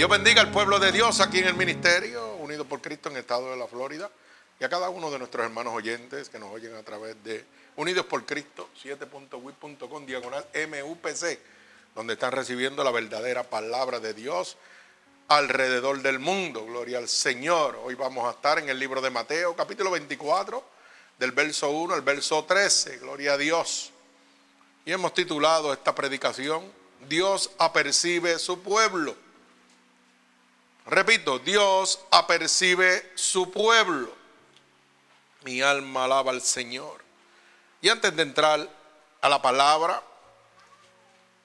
Dios bendiga al pueblo de Dios aquí en el Ministerio, unido por Cristo en el estado de la Florida, y a cada uno de nuestros hermanos oyentes que nos oyen a través de Unidos por Cristo, 7.wit.com, /MUPC, donde están recibiendo la verdadera palabra de Dios alrededor del mundo. Gloria al Señor. Hoy vamos a estar en el libro de Mateo, capítulo 24, del verso 1 al verso 13. Gloria a Dios. Y hemos titulado esta predicación, Dios apercibe su pueblo. Repito, Dios apercibe su pueblo. Mi alma alaba al Señor. Y antes de entrar a la palabra,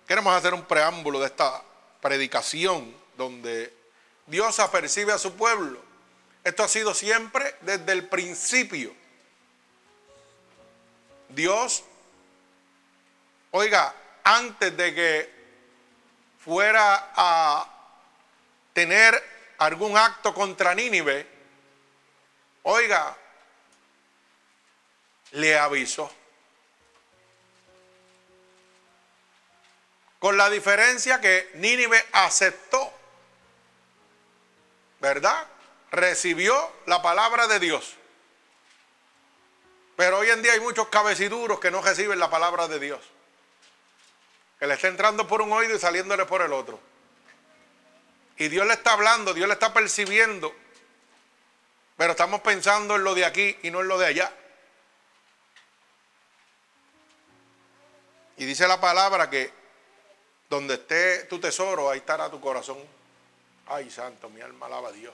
queremos hacer un preámbulo de esta predicación donde Dios apercibe a su pueblo. Esto ha sido siempre desde el principio. Dios, oiga, antes de que fuera a tener algún acto contra Nínive, oiga, le avisó. Con la diferencia que Nínive aceptó, ¿verdad? Recibió la palabra de Dios. Pero hoy en día hay muchos cabeciduros que no reciben la palabra de Dios, que le está entrando por un oído y saliéndole por el otro. Y Dios le está hablando, Dios le está percibiendo, pero estamos pensando en lo de aquí y no en lo de allá. Y dice la palabra que donde esté tu tesoro, ahí estará tu corazón. Ay, santo, mi alma alaba a Dios.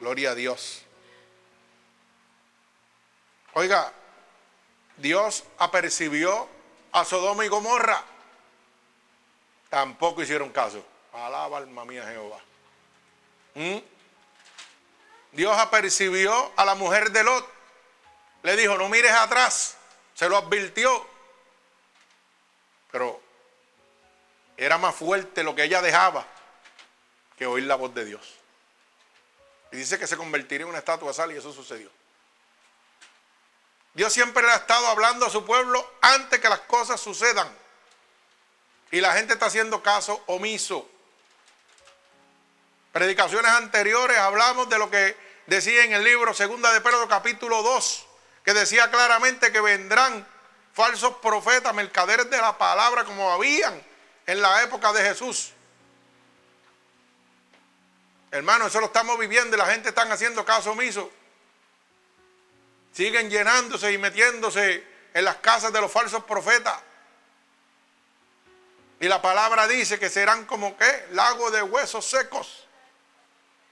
Gloria a Dios. Oiga, Dios apercibió a Sodoma y Gomorra. Tampoco hicieron caso. Alaba alma mía Jehová. Dios apercibió a la mujer de Lot. Le dijo, no mires atrás. Se lo advirtió. Pero era más fuerte lo que ella dejaba que oír la voz de Dios. Y dice que se convertiría en una estatua de sal, y eso sucedió. Dios siempre le ha estado hablando a su pueblo antes que las cosas sucedan. Y la gente está haciendo caso omiso. Predicaciones anteriores hablamos de lo que decía en el libro Segunda de Pedro, capítulo 2, que decía claramente que vendrán falsos profetas, mercaderes de la palabra, como habían en la época de Jesús. Hermano, eso lo estamos viviendo y la gente está haciendo caso omiso. Siguen llenándose y metiéndose en las casas de los falsos profetas. Y la palabra dice que serán como ¿qué? Lago de huesos secos.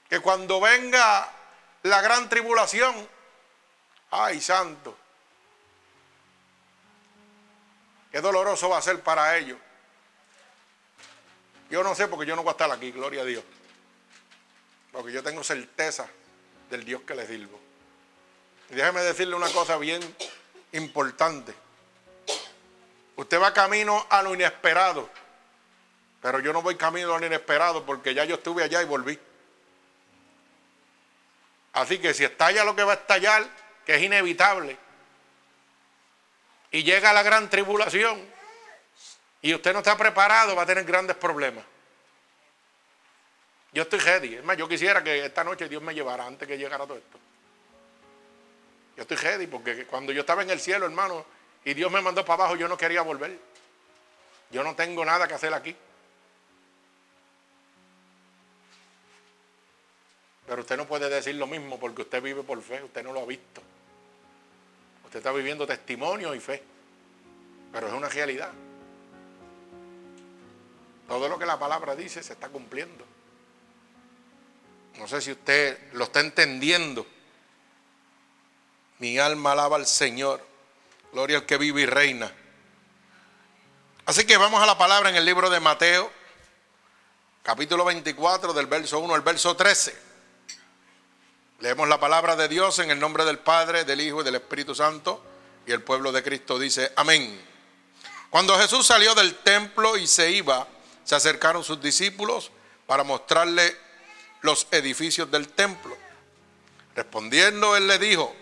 Que cuando venga la gran tribulación, ay, santo, qué doloroso va a ser para ellos. Yo no sé, porque yo no voy a estar aquí, gloria a Dios. Porque yo tengo certeza del Dios que les sirvo. Y déjeme decirle una cosa bien importante. Usted va camino a lo inesperado. Pero yo no voy camino a lo inesperado, porque ya yo estuve allá y volví. Así que si estalla lo que va a estallar, que es inevitable, y llega la gran tribulación, y usted no está preparado, va a tener grandes problemas. Yo estoy ready. Es más, yo quisiera que esta noche Dios me llevara antes que llegara todo esto. Yo estoy ready, porque cuando yo estaba en el cielo, hermano, y Dios me mandó para abajo, yo no quería volver. Yo no tengo nada que hacer aquí. Pero usted no puede decir lo mismo, porque usted vive por fe, usted no lo ha visto. Usted está viviendo testimonio y fe, pero es una realidad. Todo lo que la palabra dice se está cumpliendo. No sé si usted lo está entendiendo. Mi alma alaba al Señor. Gloria al que vive y reina. Así que vamos a la palabra en el libro de Mateo, capítulo 24, del verso 1 al verso 13. Leemos la palabra de Dios en el nombre del Padre, del Hijo y del Espíritu Santo. Y el pueblo de Cristo dice, amén. Cuando Jesús salió del templo y se iba, se acercaron sus discípulos para mostrarle los edificios del templo. Respondiendo, él le dijo,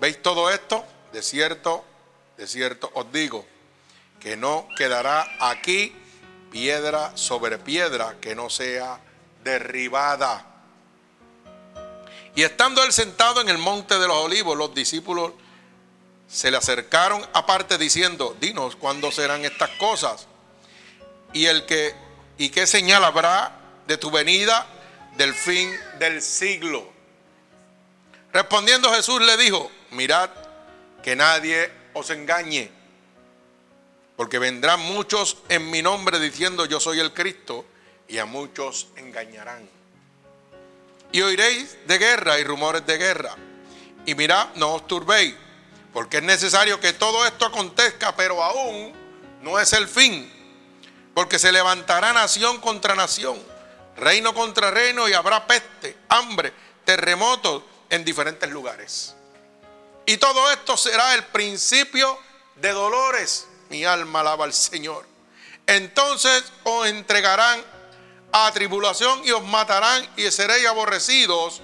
¿veis todo esto? De cierto os digo, que no quedará aquí piedra sobre piedra que no sea derribada. Y estando él sentado en el monte de los olivos, los discípulos se le acercaron aparte diciendo: dinos, ¿cuándo serán estas cosas? ¿Y qué señal habrá de tu venida, del fin del siglo? Respondiendo Jesús le dijo: mirad que nadie os engañe, porque vendrán muchos en mi nombre diciendo yo soy el Cristo, y a muchos engañarán. Y oiréis de guerra y rumores de guerra. Y mirad, no os turbéis, porque es necesario que todo esto acontezca, pero aún no es el fin. Porque se levantará nación contra nación, reino contra reino, y habrá peste, hambre, terremotos en diferentes lugares. Y todo esto será el principio de dolores. Mi alma alaba al Señor. Entonces os entregarán a tribulación y os matarán, y seréis aborrecidos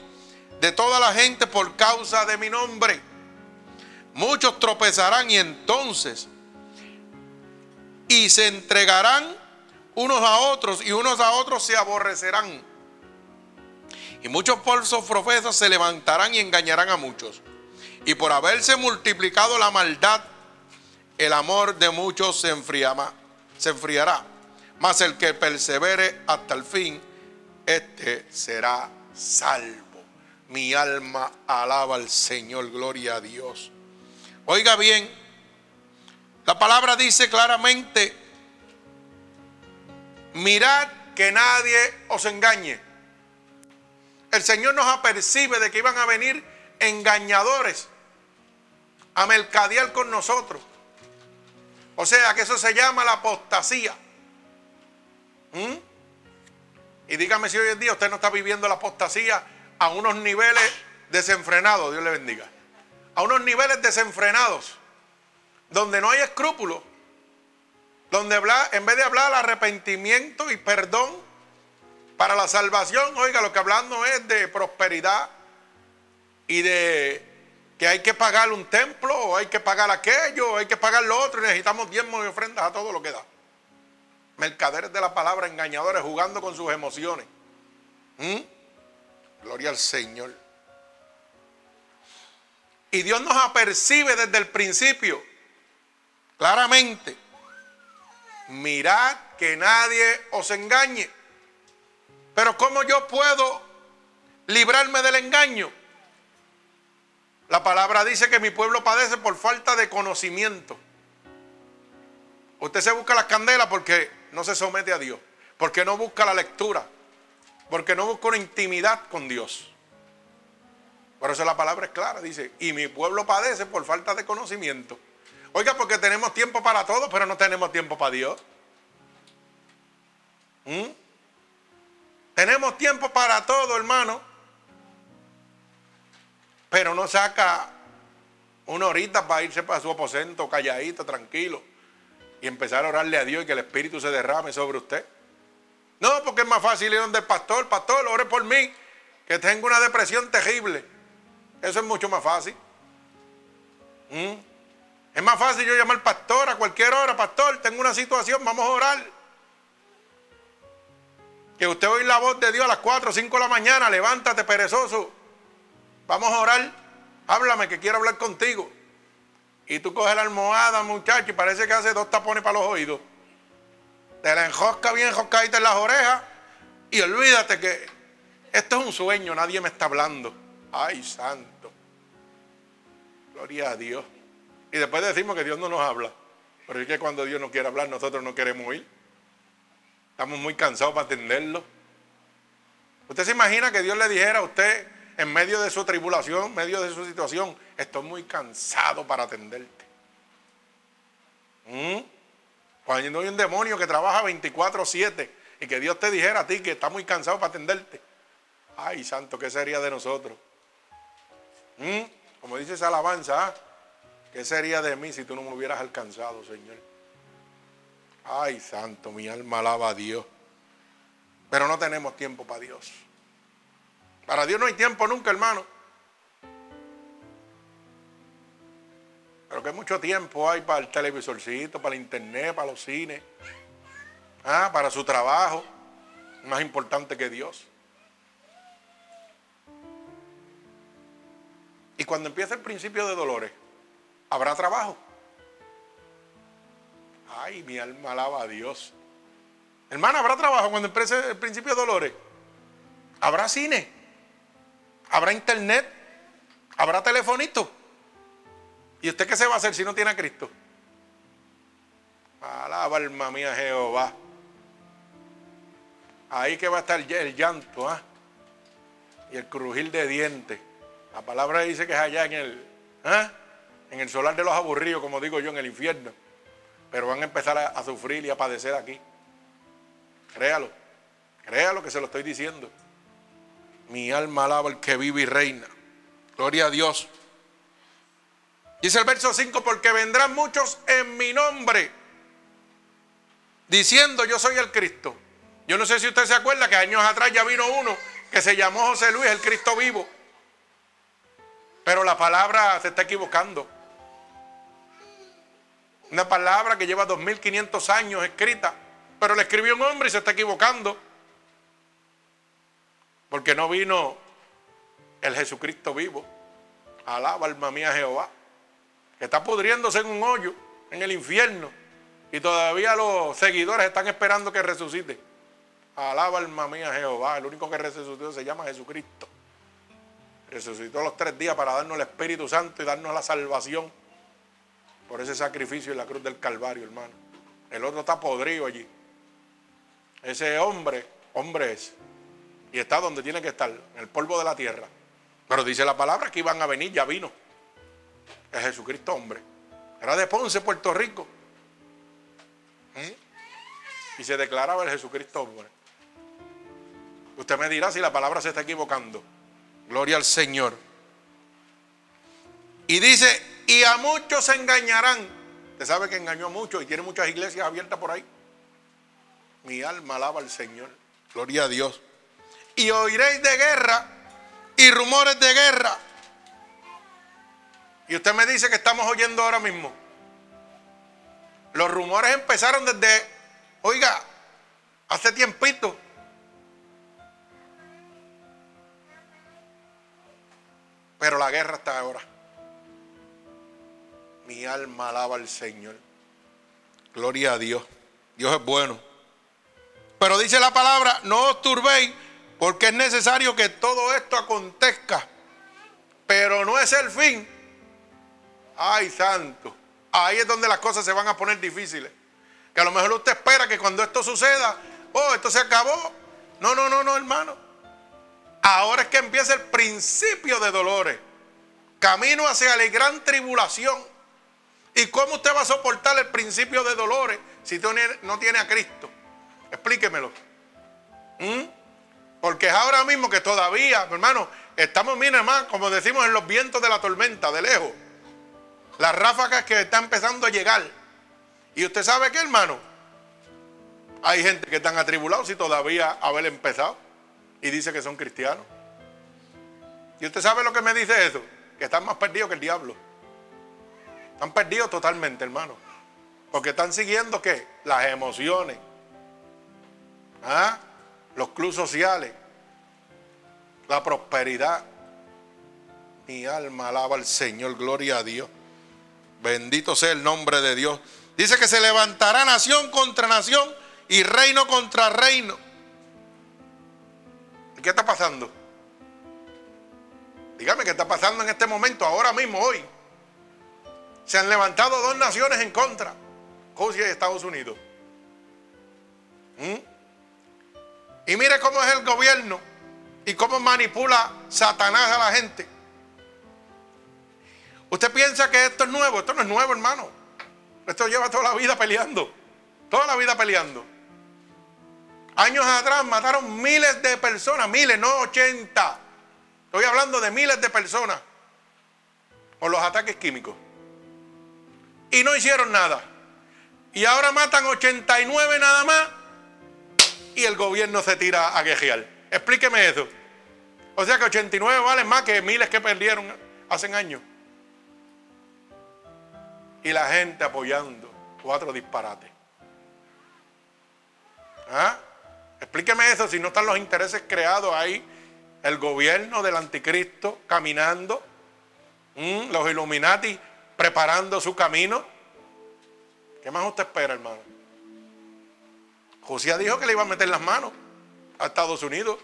de toda la gente por causa de mi nombre. Muchos tropezarán y entonces y se entregarán unos a otros, y unos a otros se aborrecerán. Y muchos falsos profetas se levantarán y engañarán a muchos. Y por haberse multiplicado la maldad, el amor de muchos se enfriará. Mas el que persevere hasta el fin, este será salvo. Mi alma alaba al Señor, gloria a Dios. Oiga bien, la palabra dice claramente: mirad que nadie os engañe. El Señor nos apercibe de que iban a venir engañadores a mercadear con nosotros. O sea que eso se llama la apostasía. Y dígame si hoy en día usted no está viviendo la apostasía a unos niveles desenfrenados. Dios le bendiga. A unos niveles desenfrenados, donde no hay escrúpulos, donde en vez de hablar arrepentimiento y perdón para la salvación, oiga, lo que hablando es de prosperidad y de que hay que pagar un templo, o hay que pagar aquello, o hay que pagar lo otro, y necesitamos diezmos y ofrendas a todo lo que da. Mercaderes de la palabra, engañadores, jugando con sus emociones. Gloria al Señor. Y Dios nos apercibe desde el principio, claramente: mirad que nadie os engañe. Pero ¿cómo yo puedo librarme del engaño? La palabra dice que mi pueblo padece por falta de conocimiento. Usted se busca las candelas porque no se somete a Dios, porque no busca la lectura, porque no busca una intimidad con Dios. Por eso la palabra es clara, dice: y mi pueblo padece por falta de conocimiento. Oiga, porque tenemos tiempo para todo, pero no tenemos tiempo para Dios. Tenemos tiempo para todo, hermano, pero no saca una horita para irse para su aposento calladito, tranquilo, y empezar a orarle a Dios y que el Espíritu se derrame sobre usted. No, porque es más fácil ir donde el pastor: pastor, ore por mí, que tengo una depresión terrible. Eso es mucho más fácil. Es más fácil yo llamar al pastor a cualquier hora: pastor, tengo una situación, vamos a orar. Que usted oye la voz de Dios a las 4 o 5 de la mañana: levántate, perezoso, vamos a orar, háblame que quiero hablar contigo. Y tú coges la almohada, muchacho, y parece que hace 2 tapones para los oídos. Te la enjosca bien enjoscadita en las orejas y olvídate que esto es un sueño, nadie me está hablando. Ay, santo, gloria a Dios. Y después decimos que Dios no nos habla, pero es que cuando Dios no quiere hablar, nosotros no queremos ir. Estamos muy cansados para atenderlo. ¿Usted se imagina que Dios le dijera a usted, en medio de su tribulación, en medio de su situación: estoy muy cansado para atenderte? Cuando hay un demonio que trabaja 24/7 y que Dios te dijera a ti que está muy cansado para atenderte, ay, santo, ¿qué sería de nosotros? Como dice esa alabanza, ¿qué sería de mí si tú no me hubieras alcanzado, Señor? Ay, santo, mi alma alaba a Dios. Pero no tenemos tiempo para Dios. Para Dios no hay tiempo nunca, hermano. Pero que mucho tiempo hay para el televisorcito, para el internet, para los cines, para su trabajo, más importante que Dios. Y cuando empieza el principio de dolores, ¿habrá trabajo? Ay, mi alma alaba a Dios. Hermana, ¿habrá trabajo cuando empiece el principio de dolores? ¿Habrá cine? ¿Habrá internet? ¿Habrá telefonito? ¿Y usted qué se va a hacer si no tiene a Cristo? Alaba, alma mía, Jehová. Ahí que va a estar el llanto, y el crujir de dientes. La palabra dice que es allá en el solar de los aburridos, como digo yo, en el infierno. Pero van a empezar a sufrir y a padecer aquí. Créalo, créalo que se lo estoy diciendo. Mi alma alaba al que vive y reina. Gloria a Dios. Dice el verso 5, porque vendrán muchos en mi nombre, diciendo yo soy el Cristo. Yo no sé si usted se acuerda que años atrás ya vino uno que se llamó José Luis, el Cristo vivo. Pero la palabra se está equivocando. Una palabra que lleva 2500 años escrita, pero la escribió un hombre y se está equivocando. Porque no vino el Jesucristo vivo. Alaba, alma mía, Jehová. Que está pudriéndose en un hoyo, en el infierno. Y todavía los seguidores están esperando que resucite. Alaba, alma mía, Jehová. El único que resucitó se llama Jesucristo. Resucitó los 3 días para darnos el Espíritu Santo y darnos la salvación por ese sacrificio en la cruz del Calvario, hermano. El otro está podrido allí. Ese hombre es. Y está donde tiene que estar, en el polvo de la tierra. Pero dice la palabra que iban a venir, ya vino. El Jesucristo hombre. Era de Ponce, Puerto Rico. Y se declaraba el Jesucristo hombre. Usted me dirá si la palabra se está equivocando. Gloria al Señor. Y dice, y a muchos se engañarán. Usted sabe que engañó a muchos y tiene muchas iglesias abiertas por ahí. Mi alma alaba al Señor. Gloria a Dios. Y oiréis de guerra y rumores de guerra. Y usted me dice que estamos oyendo ahora mismo. Los rumores empezaron desde, hace tiempito. Pero la guerra está ahora. Mi alma alaba al Señor. Gloria a Dios. Dios es bueno. Pero dice la palabra, no os turbéis, porque es necesario que todo esto acontezca. Pero no es el fin. Ay, santo. Ahí es donde las cosas se van a poner difíciles. Que a lo mejor usted espera que cuando esto suceda, esto se acabó. No, hermano. Ahora es que empieza el principio de dolores. Camino hacia la gran tribulación. ¿Y cómo usted va a soportar el principio de dolores si no tiene a Cristo? Explíquemelo. Porque es ahora mismo que todavía, hermano, estamos, mira, hermano, como decimos, en los vientos de la tormenta, de lejos. Las ráfagas que están empezando a llegar. ¿Y usted sabe qué, hermano? Hay gente que están atribulados y todavía haber empezado. Y dice que son cristianos. ¿Y usted sabe lo que me dice eso? Que están más perdidos que el diablo. Están perdidos totalmente, hermano. Porque están siguiendo, ¿qué? Las emociones. Los clubes sociales. La prosperidad. Mi alma alaba al Señor. Gloria a Dios. Bendito sea el nombre de Dios. Dice que se levantará nación contra nación y reino contra reino. ¿Qué está pasando? Dígame qué está pasando en este momento, ahora mismo, hoy. Se han levantado 2 naciones en contra: Rusia y Estados Unidos. Y mire cómo es el gobierno y cómo manipula Satanás a la gente. Usted piensa que esto es nuevo. Esto no es nuevo, hermano. Esto lleva toda la vida peleando. Toda la vida peleando. Años atrás mataron miles de personas, miles, no 80. Estoy hablando de miles de personas por los ataques químicos. Y no hicieron nada. Y ahora matan 89 nada más y el gobierno se tira a guerrear. Explíqueme eso. O sea que 89 valen más que miles que perdieron hace años. Y la gente apoyando 4 disparates. ¿Ah? Explíqueme eso, si no están los intereses creados ahí, el gobierno del anticristo caminando, los Illuminati preparando su camino. ¿Qué más usted espera, hermano? José dijo que le iba a meter las manos a Estados Unidos.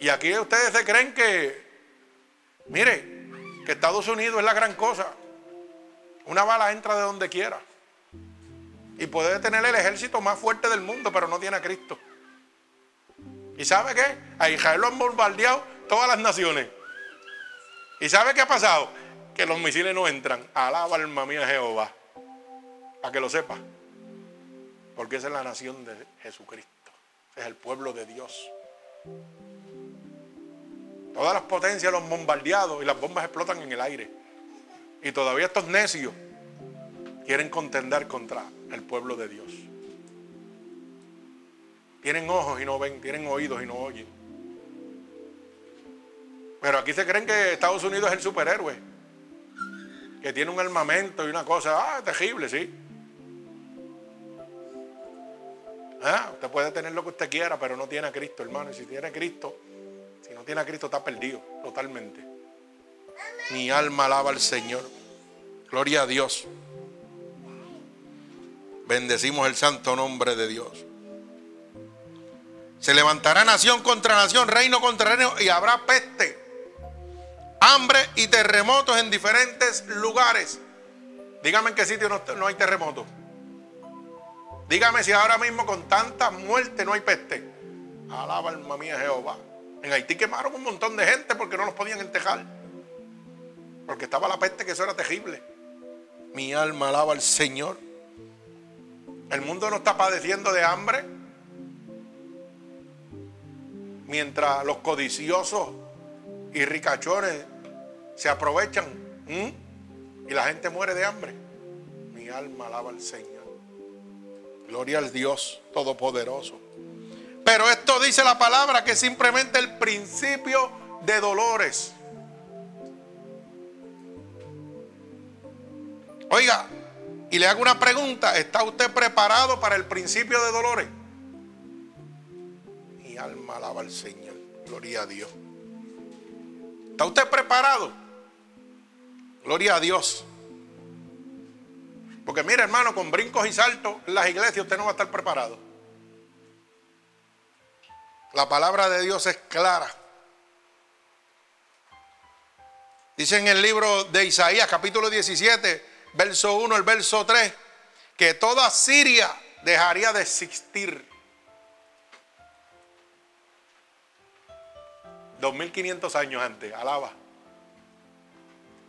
Y aquí ustedes se creen que, mire, que Estados Unidos es la gran cosa. Una bala entra de donde quiera. Y puede tener el ejército más fuerte del mundo, pero no tiene a Cristo. ¿Y sabe qué? A Israel lo han bombardeado todas las naciones. ¿Y sabe qué ha pasado? Que los misiles no entran. Alaba, alma mía, Jehová. Para que lo sepa. Porque esa es la nación de Jesucristo. Es el pueblo de Dios. Todas las potencias los bombardeados y las bombas explotan en el aire. Y todavía estos necios quieren contender contra el pueblo de Dios. Tienen ojos y no ven, tienen oídos y no oyen. Pero aquí se creen que Estados Unidos es el superhéroe, que tiene un armamento y una cosa terrible, sí. Usted puede tener lo que usted quiera, pero no tiene a Cristo, hermano. Y si tiene a Cristo, si no tiene a Cristo, está perdido totalmente. Mi alma alaba al Señor. Gloria a Dios. Bendecimos el santo nombre de Dios. Se levantará nación contra nación, reino contra reino, y habrá peste, hambre y terremotos en diferentes lugares. Dígame en qué sitio no hay terremotos. Dígame si ahora mismo con tanta muerte no hay peste. Alaba, alma mía, Jehová. En Haití quemaron un montón de gente porque no los podían entejar, porque estaba la peste, que eso era terrible. Mi alma alaba al Señor. El mundo no está padeciendo de hambre, mientras los codiciosos y ricachones se aprovechan, y la gente muere de hambre. Mi alma alaba al Señor. Gloria al Dios Todopoderoso. Pero esto dice la palabra, que es simplemente el principio de dolores. Oiga, y le hago una pregunta: ¿está usted preparado para el principio de dolores? Mi alma alaba al Señor. Gloria a Dios. ¿Está usted preparado? Gloria a Dios. Porque mire, hermano, con brincos y saltos en las iglesias usted no va a estar preparado. La palabra de Dios es clara. Dice en el libro de Isaías, capítulo 17, verso 1, el verso 3, que toda Siria dejaría de existir. 2500 años antes, alaba.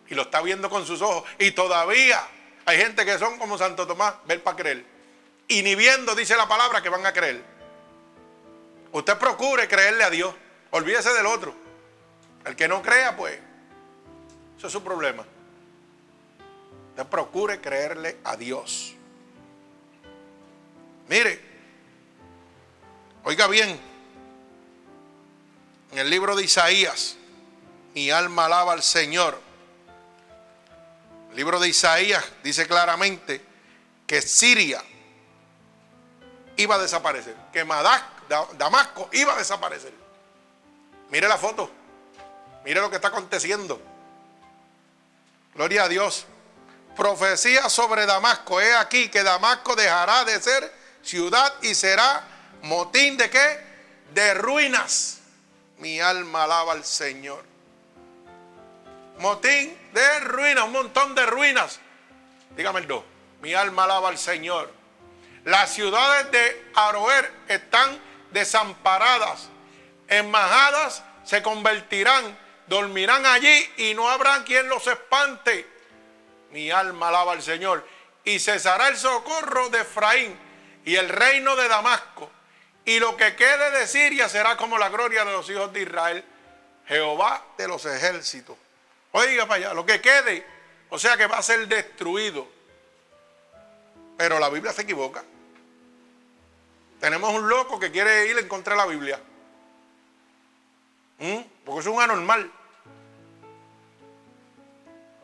Y lo está viendo con sus ojos. Y todavía hay gente que son como Santo Tomás, ver para creer. Y ni viendo, dice la palabra, que van a creer. Usted procure creerle a Dios. Olvídese del otro. El que no crea, pues, eso es su problema. Usted procure creerle a Dios. Mire, oiga bien. En el libro de Isaías, mi alma alaba al Señor. El libro de Isaías dice claramente que Siria iba a desaparecer, que Damasco iba a desaparecer. Mire la foto, mire lo que está aconteciendo. Gloria a Dios. Profecía sobre Damasco. He aquí que Damasco dejará de ser ciudad y será motín de ¿qué? De ruinas. Mi alma alaba al Señor. Motín de ruinas, un montón de ruinas. Dígame el 2. Mi alma alaba al Señor. Las ciudades de Aroer están desamparadas. Enmajadas se convertirán, dormirán allí y no habrá quien los espante. Mi alma alaba al Señor. Y cesará el socorro de Efraín y el reino de Damasco. Y lo que quede de Siria será como la gloria de los hijos de Israel, Jehová de los ejércitos. Oiga para allá, lo que quede, o sea que va a ser destruido. Pero la Biblia se equivoca. Tenemos un loco que quiere ir en contra de la Biblia. Porque es un anormal.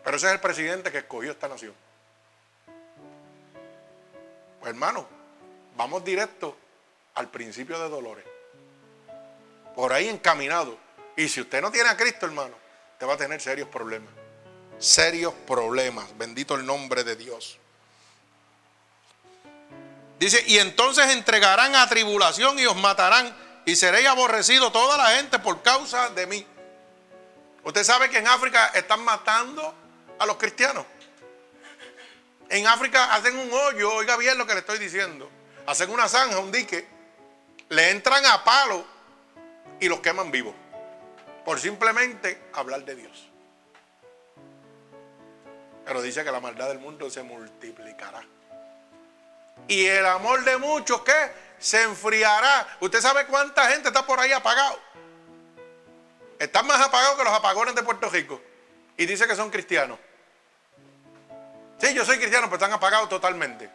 Pero ese es el presidente que escogió esta nación. Pues hermano, vamos directo al principio de dolores. Por ahí encaminado. Y si usted no tiene a Cristo, hermano, te va a tener serios problemas. Serios problemas. Bendito el nombre de Dios. Dice, y entonces entregarán a tribulación y os matarán y seréis aborrecidos toda la gente por causa de mí. Usted sabe que en África están matando a los cristianos. En África hacen un hoyo, oiga bien lo que le estoy diciendo. Hacen una zanja, un dique, le entran a palo y los queman vivos. Por simplemente hablar de Dios. Pero dice que la maldad del mundo se multiplicará. Y el amor de muchos que se enfriará. Usted sabe cuánta gente está por ahí apagado. Están más apagados que los apagones de Puerto Rico. Y dice que son cristianos. Sí, yo soy cristiano, pero están apagados totalmente.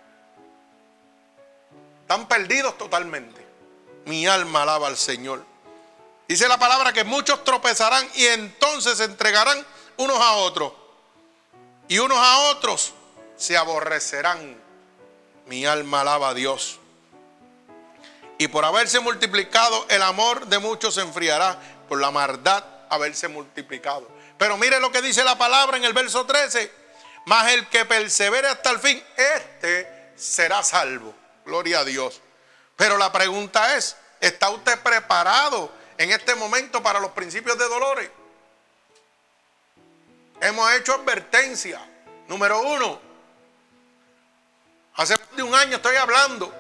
Están perdidos totalmente. Mi alma alaba al Señor. Dice la palabra que muchos tropezarán y entonces se entregarán unos a otros. Y unos a otros se aborrecerán. Mi alma alaba a Dios. Y por haberse multiplicado, el amor de muchos se enfriará. Por la maldad haberse multiplicado. Pero mire lo que dice la palabra en el verso 13. Mas el que persevere hasta el fin, este será salvo. Gloria a Dios. Pero la pregunta es, ¿está usted preparado en este momento para los principios de dolores? Hemos hecho advertencia. Número 1. Hace más de un año estoy hablando.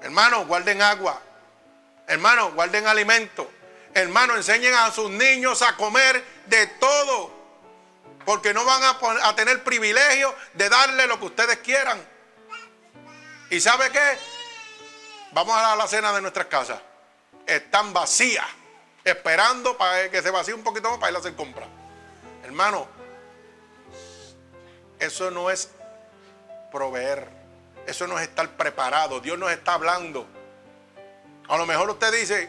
Hermanos, guarden agua. Hermanos, guarden alimento. Hermanos, enseñen a sus niños a comer de todo. Porque no van a tener privilegio de darle lo que ustedes quieran. ¿Y sabe qué? Vamos a la cena de nuestras casas. Están vacías. Esperando para que se vacíe un poquito más para ir a hacer compras. Hermano, eso no es proveer. Eso no es estar preparado. Dios nos está hablando. A lo mejor usted dice,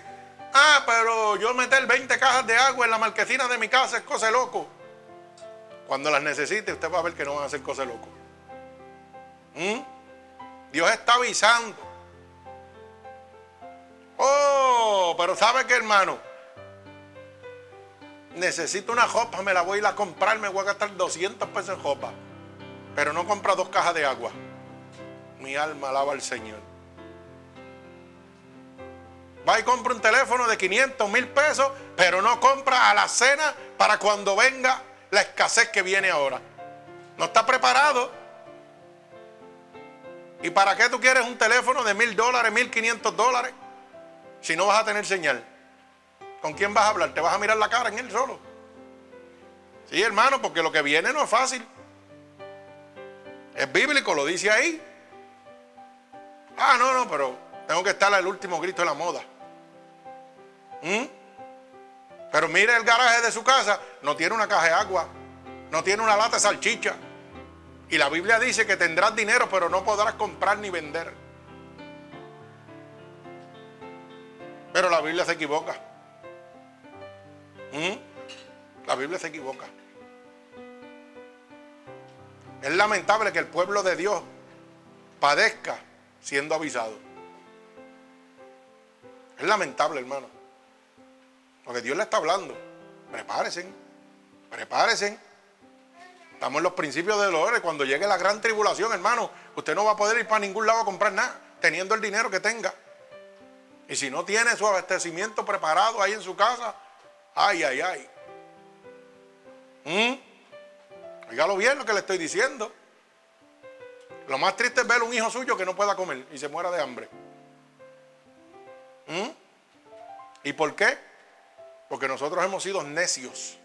pero yo meter 20 cajas de agua en la marquesina de mi casa es cosa de loco. Cuando las necesite, usted va a ver que no van a ser cosas locas. Dios está avisando. Pero ¿sabe qué, hermano? Necesito una jopa, me la voy a ir a comprar, me voy a gastar 200 pesos en jopa. Pero no compra 2 cajas de agua. Mi alma alaba al Señor. Va y compra un teléfono de 500, 1,000 pesos, pero no compra a la cena para cuando venga la escasez que viene ahora. No está preparado. ¿Y para qué tú quieres un teléfono de $1,000, $1,500? Si no vas a tener señal. ¿Con quién vas a hablar? Te vas a mirar la cara en él solo. Sí, hermano, porque lo que viene no es fácil. Es bíblico, lo dice ahí. No, pero tengo que estar al último grito de la moda. Pero mire el garaje de su casa, no tiene una caja de agua, no tiene una lata de salchicha. Y la Biblia dice que tendrás dinero, pero no podrás comprar ni vender. Pero la Biblia se equivoca. La Biblia se equivoca. Es lamentable que el pueblo de Dios padezca siendo avisado. Es lamentable, hermano. Porque Dios le está hablando. Prepárense. Prepárense. Estamos en los principios de dolores. Cuando llegue la gran tribulación, hermano, usted no va a poder ir para ningún lado a comprar nada, teniendo el dinero que tenga. Y si no tiene su abastecimiento preparado ahí en su casa, ¡ay! Oígalo bien lo que le estoy diciendo. Lo más triste es ver un hijo suyo que no pueda comer y se muera de hambre. ¿Y por qué? Porque nosotros hemos sido necios.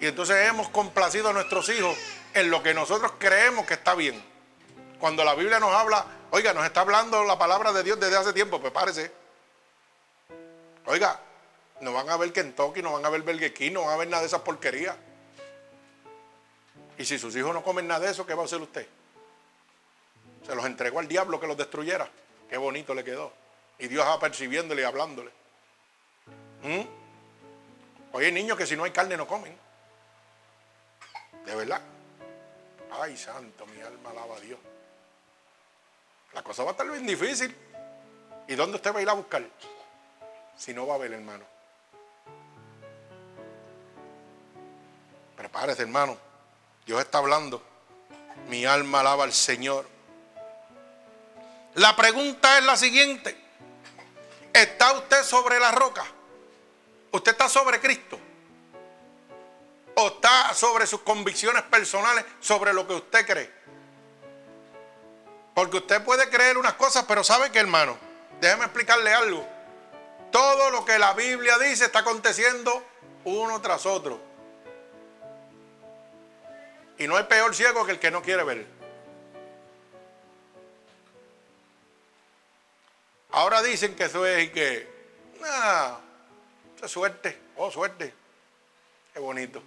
Y entonces hemos complacido a nuestros hijos en lo que nosotros creemos que está bien. Cuando la Biblia nos habla, oiga, nos está hablando la palabra de Dios desde hace tiempo, prepárese. Oiga, no van a ver Kentucky, no van a ver Burger King, no van a ver nada de esas porquerías. Y si sus hijos no comen nada de eso, ¿qué va a hacer usted? Se los entregó al diablo que los destruyera. Qué bonito le quedó. Y Dios va percibiéndole y hablándole. Oye, niños que si no hay carne no comen. De verdad. Ay, santo, mi alma alaba a Dios. La cosa va a estar bien difícil. ¿Y dónde usted va a ir a buscar? Si no va a haber, hermano. Prepárese, hermano. Dios está hablando. Mi alma alaba al Señor. La pregunta es la siguiente. ¿Está usted sobre la roca? ¿Usted está sobre Cristo? ¿O está sobre sus convicciones personales, sobre lo que usted cree? Porque usted puede creer unas cosas, pero ¿sabe qué, hermano? Déjeme explicarle algo. Todo lo que la Biblia dice está aconteciendo uno tras otro. Y no hay peor ciego que el que no quiere ver. Ahora dicen que eso es y que... nada, eso es suerte. Oh, suerte. Qué bonito.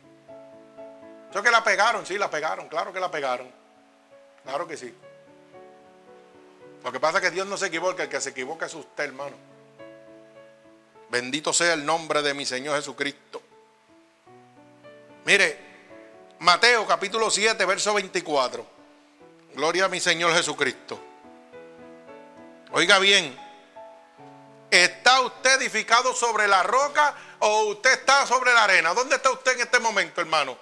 Eso que la pegaron, sí, la pegaron. Claro que la pegaron. Claro que sí. Lo que pasa es que Dios no se equivoca. El que se equivoca es usted, hermano. Bendito sea el nombre de mi Señor Jesucristo. Mire, Mateo capítulo 7, verso 24. Gloria a mi Señor Jesucristo. Oiga bien. ¿Está usted edificado sobre la roca o usted está sobre la arena? ¿Dónde está usted en este momento, hermano?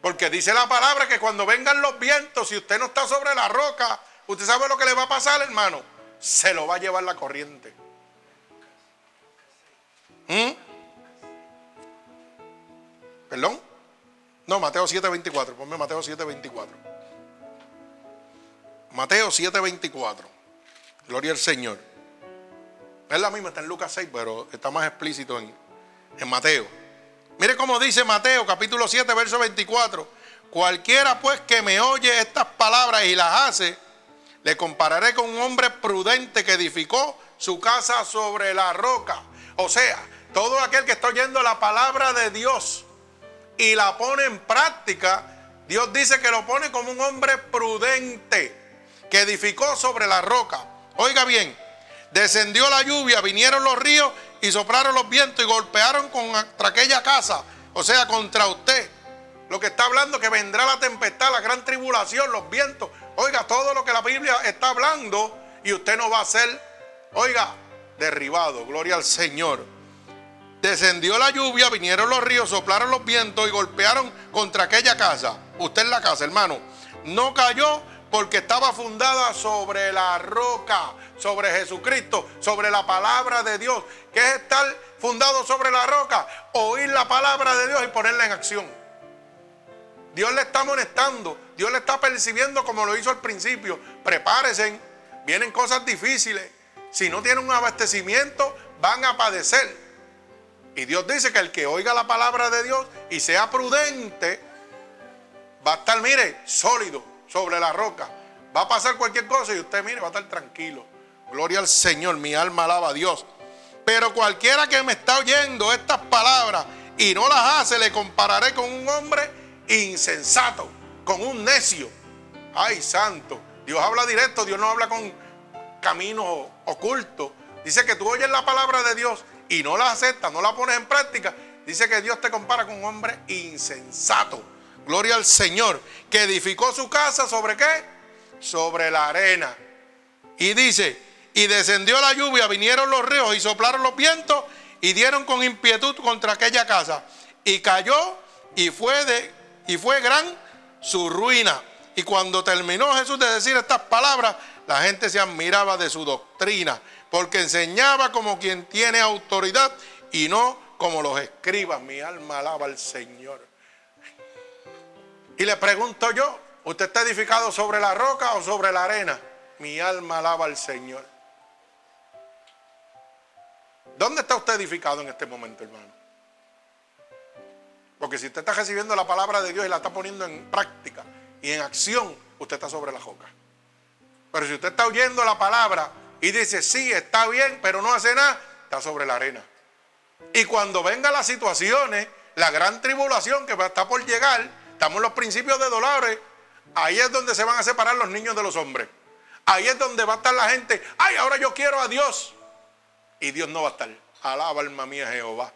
Porque dice la palabra que cuando vengan los vientos, si usted no está sobre la roca, usted sabe lo que le va a pasar, hermano. Se lo va a llevar la corriente. ¿Perdón? No, Mateo 7.24. Ponme Mateo 7.24. Mateo 7.24. Gloria al Señor. Es la misma, está en Lucas 6, pero está más explícito en Mateo. Mire cómo dice Mateo capítulo 7, verso 24. Cualquiera pues que me oye estas palabras y las hace, le compararé con un hombre prudente que edificó su casa sobre la roca. O sea, todo aquel que está oyendo la palabra de Dios y la pone en práctica, Dios dice que lo pone como un hombre prudente que edificó sobre la roca. Oiga bien, descendió la lluvia, vinieron los ríos y soplaron los vientos y golpearon contra aquella casa, o sea, contra usted. Lo que está hablando que vendrá la tempestad, la gran tribulación, los vientos. Oiga, todo lo que la Biblia está hablando y usted no va a ser, oiga, derribado. Gloria al Señor. Descendió la lluvia, vinieron los ríos, soplaron los vientos y golpearon contra aquella casa. Usted en la casa, hermano. No cayó porque estaba fundada sobre la roca, sobre Jesucristo, sobre la palabra de Dios. ¿Qué es estar fundado sobre la roca? Oír la palabra de Dios y ponerla en acción. Dios le está amonestando, Dios le está percibiendo como lo hizo al principio. Prepárense, vienen cosas difíciles. Si no tienen un abastecimiento, van a padecer. Y Dios dice que el que oiga la palabra de Dios y sea prudente, va a estar, mire, sólido, sobre la roca. Va a pasar cualquier cosa y usted, mire, va a estar tranquilo. Gloria al Señor, mi alma alaba a Dios. Pero cualquiera que me está oyendo estas palabras y no las hace, le compararé con un hombre insensato, con un necio. Ay, santo. Dios habla directo, Dios no habla con caminos ocultos. Dice que tú oyes la palabra de Dios y no la aceptas, no la pones en práctica. Dice que Dios te compara con un hombre insensato. Gloria al Señor, que edificó su casa ¿sobre qué? Sobre la arena. Y dice, y descendió la lluvia, vinieron los ríos y soplaron los vientos y dieron con impietud contra aquella casa. Y cayó y fue gran su ruina. Y cuando terminó Jesús de decir estas palabras, la gente se admiraba de su doctrina, porque enseñaba como quien tiene autoridad y no como los escribas. Mi alma alaba al Señor. Y le pregunto yo, ¿usted está edificado sobre la roca o sobre la arena? Mi alma alaba al Señor. ¿Dónde está usted edificado en este momento, hermano? Porque si usted está recibiendo la palabra de Dios y la está poniendo en práctica y en acción, usted está sobre la roca. Pero si usted está oyendo la palabra y dice, sí, está bien, pero no hace nada, está sobre la arena. Y cuando vengan las situaciones, la gran tribulación que está por llegar, estamos en los principios de dólares. Ahí es donde se van a separar los niños de los hombres. Ahí es donde va a estar la gente. Ay, ahora yo quiero a Dios. Y Dios no va a estar. Alaba alma mía Jehová.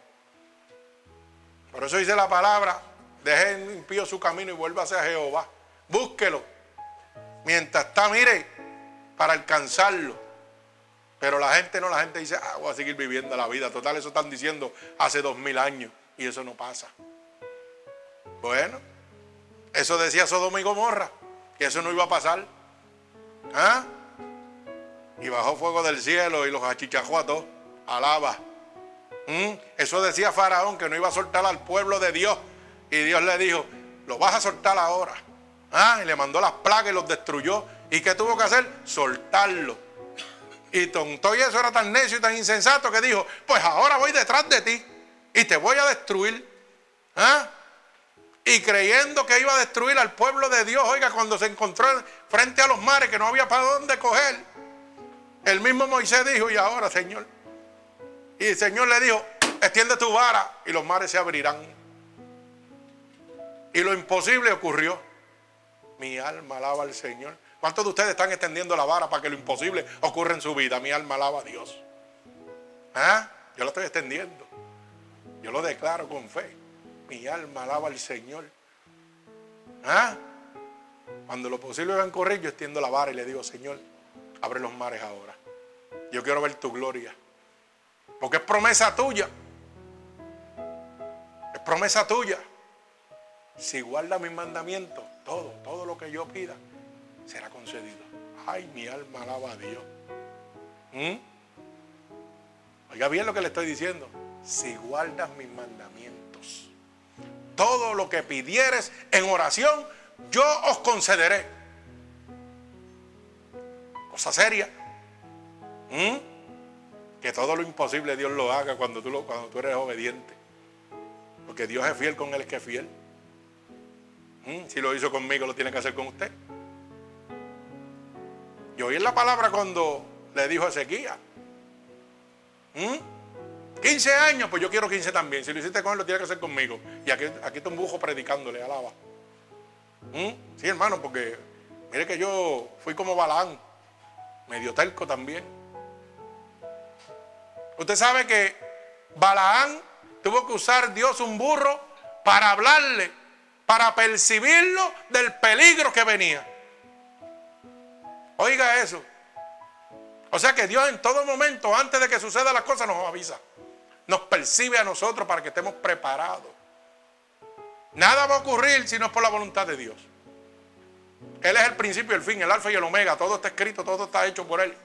Por eso dice la palabra. Deje impío su camino y vuélvase a Jehová. Búsquelo. Mientras está, mire, para alcanzarlo. Pero la gente no, la gente dice, voy a seguir viviendo la vida. Total, eso están diciendo hace 2000 años. Y eso no pasa. Bueno, eso decía Sodoma y Gomorra, que eso no iba a pasar. ¿Ah? Y bajó fuego del cielo y los achichajó a todos. Alaba. Eso decía Faraón, que no iba a soltar al pueblo de Dios. Y Dios le dijo, lo vas a soltar ahora. ¿Ah? Y le mandó las plagas y los destruyó. ¿Y qué tuvo que hacer? Soltarlo. Y todo eso era tan necio y tan insensato que dijo, pues ahora voy detrás de ti y te voy a destruir. ¿Ah? Y creyendo que iba a destruir al pueblo de Dios, oiga, cuando se encontró frente a los mares que no había para dónde coger, el mismo Moisés dijo, y ahora, Señor. Y el Señor le dijo, extiende tu vara y los mares se abrirán. Y lo imposible ocurrió. Mi alma alaba al Señor. ¿Cuántos de ustedes están extendiendo la vara para que lo imposible ocurra en su vida? Mi alma alaba a Dios. ¿Ah? Yo lo estoy extendiendo. Yo lo declaro con fe. Mi alma alaba al Señor. ¿Ah? Cuando lo posible va a ocurrir, yo extiendo la vara y le digo, Señor, abre los mares ahora. Yo quiero ver tu gloria. Porque es promesa tuya. Es promesa tuya. Si guarda mis mandamientos, todo lo que yo pida será concedido. Ay, mi alma alaba a Dios. Oiga bien lo que le estoy diciendo. Si guardas mis mandamientos, todo lo que pidieres en oración, yo os concederé. Cosa seria. Que todo lo imposible Dios lo haga cuando tú eres obediente. Porque Dios es fiel con el que es fiel. Si lo hizo conmigo, lo tiene que hacer con usted. Yo oí en la palabra cuando le dijo a Ezequiel, 15 años, pues yo quiero 15 también. Si lo hiciste con él, lo tiene que hacer conmigo. Y aquí está un bujo predicándole, alaba. Sí, hermano, porque mire que yo fui como Balaam, medio terco también. Usted sabe que Balaam tuvo que usar Dios un burro para hablarle, para percibirlo del peligro que venía. Oiga eso. O sea que Dios en todo momento, antes de que sucedan las cosas, nos avisa. Nos percibe a nosotros para que estemos preparados. Nada va a ocurrir si no es por la voluntad de Dios. Él es el principio y el fin, el alfa y el omega. Todo está escrito, todo está hecho por Él.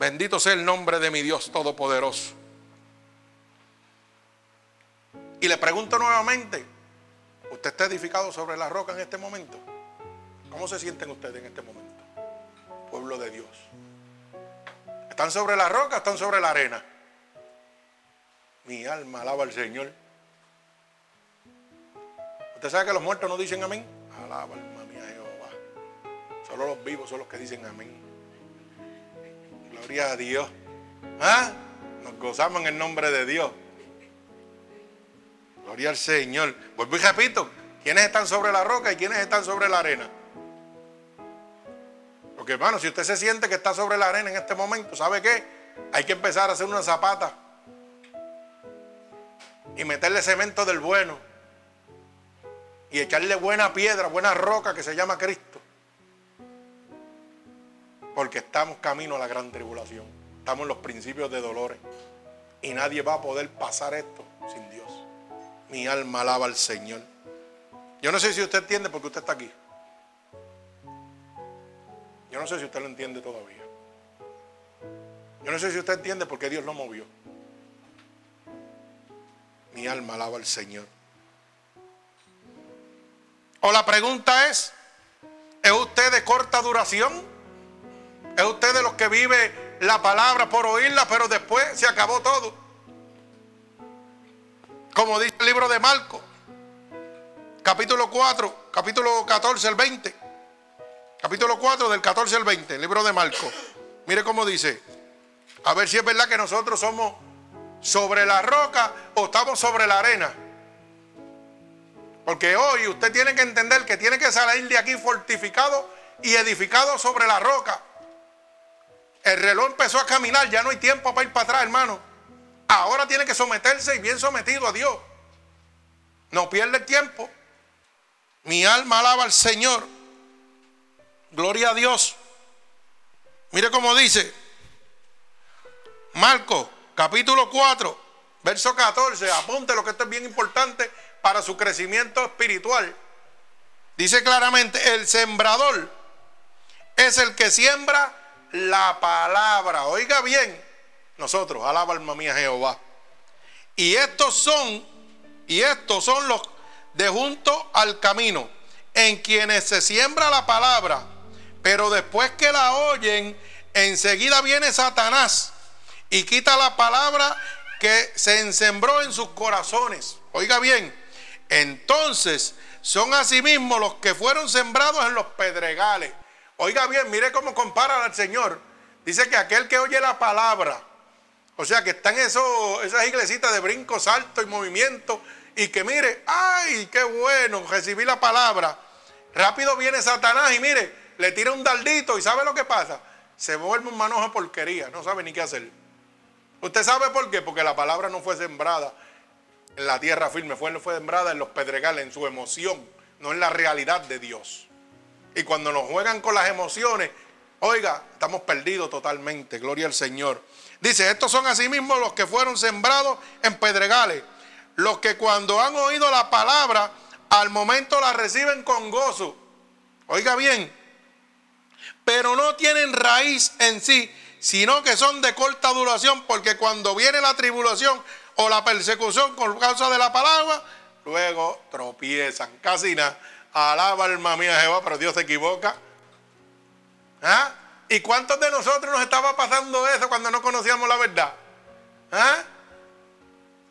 Bendito sea el nombre de mi Dios Todopoderoso. Y le pregunto nuevamente, ¿usted está edificado sobre la roca en este momento? ¿Cómo se sienten ustedes en este momento? Pueblo de Dios. ¿Están sobre la roca o están sobre la arena? Mi alma alaba al Señor. ¿Usted sabe que los muertos no dicen amén? Alaba, alma mía, Jehová. Solo los vivos son los que dicen amén. Gloria a Dios. ¿Ah? Nos gozamos en el nombre de Dios. Gloria al Señor. Vuelvo y repito, ¿quiénes están sobre la roca y quiénes están sobre la arena? Porque hermano, si usted se siente que está sobre la arena en este momento, ¿sabe qué? Hay que empezar a hacer una zapata y meterle cemento del bueno y echarle buena piedra, buena roca que se llama Cristo. Porque estamos camino a la gran tribulación. Estamos en los principios de dolores y nadie va a poder pasar esto sin Dios. Mi alma alaba al Señor. Yo no sé si usted entiende porque usted está aquí. Yo no sé si usted lo entiende todavía. Yo no sé si usted entiende porque Dios lo movió. Mi alma alaba al Señor. O la pregunta ¿es usted de corta duración? ¿Es usted de los que vive la palabra por oírla, pero después se acabó todo? Como dice el libro de Marcos, capítulo 4, capítulo 14 al 20. Capítulo 4 del 14 al 20, el libro de Marcos. Mire cómo dice. A ver si es verdad que nosotros somos sobre la roca o estamos sobre la arena. Porque hoy usted tiene que entender que tiene que salir de aquí fortificado y edificado sobre la roca. El reloj empezó a caminar, ya no hay tiempo para ir para atrás, hermano. Ahora tiene que someterse y bien sometido a Dios. No pierde el tiempo. Mi alma alaba al Señor. Gloria a Dios. Mire cómo dice Marcos capítulo 4 verso 14. Apunte lo que esto es bien importante para su crecimiento espiritual. Dice claramente: el sembrador es el que siembra la palabra. Oiga bien, nosotros, alaba alma mía Jehová. Y estos son los de junto al camino, en quienes se siembra la palabra, pero después que la oyen, enseguida viene Satanás y quita la palabra que se sembró en sus corazones. Oiga bien, entonces son asimismo los que fueron sembrados en los pedregales. Oiga bien, mire cómo compara al Señor. Dice que aquel que oye la palabra, o sea que están esas iglesitas de brinco, salto y movimiento, y que mire, ay, qué bueno, recibí la palabra. Rápido viene Satanás y mire, le tira un daldito y ¿sabe lo que pasa? Se vuelve un manojo de porquería, no sabe ni qué hacer. ¿Usted sabe por qué? Porque la palabra no fue sembrada en la tierra firme, fue sembrada en los pedregales, en su emoción, no en la realidad de Dios. Y cuando nos juegan con las emociones, oiga, estamos perdidos totalmente, gloria al Señor. Dice, estos son asimismo los que fueron sembrados en pedregales, los que cuando han oído la palabra, al momento la reciben con gozo. Oiga bien, pero no tienen raíz en sí, sino que son de corta duración, porque cuando viene la tribulación o la persecución por causa de la palabra, luego tropiezan. Casi nada. Alaba alma mía Jehová, pero Dios se equivoca. ¿Ah? ¿Y cuántos de nosotros nos estaba pasando eso cuando no conocíamos la verdad? ¿Ah?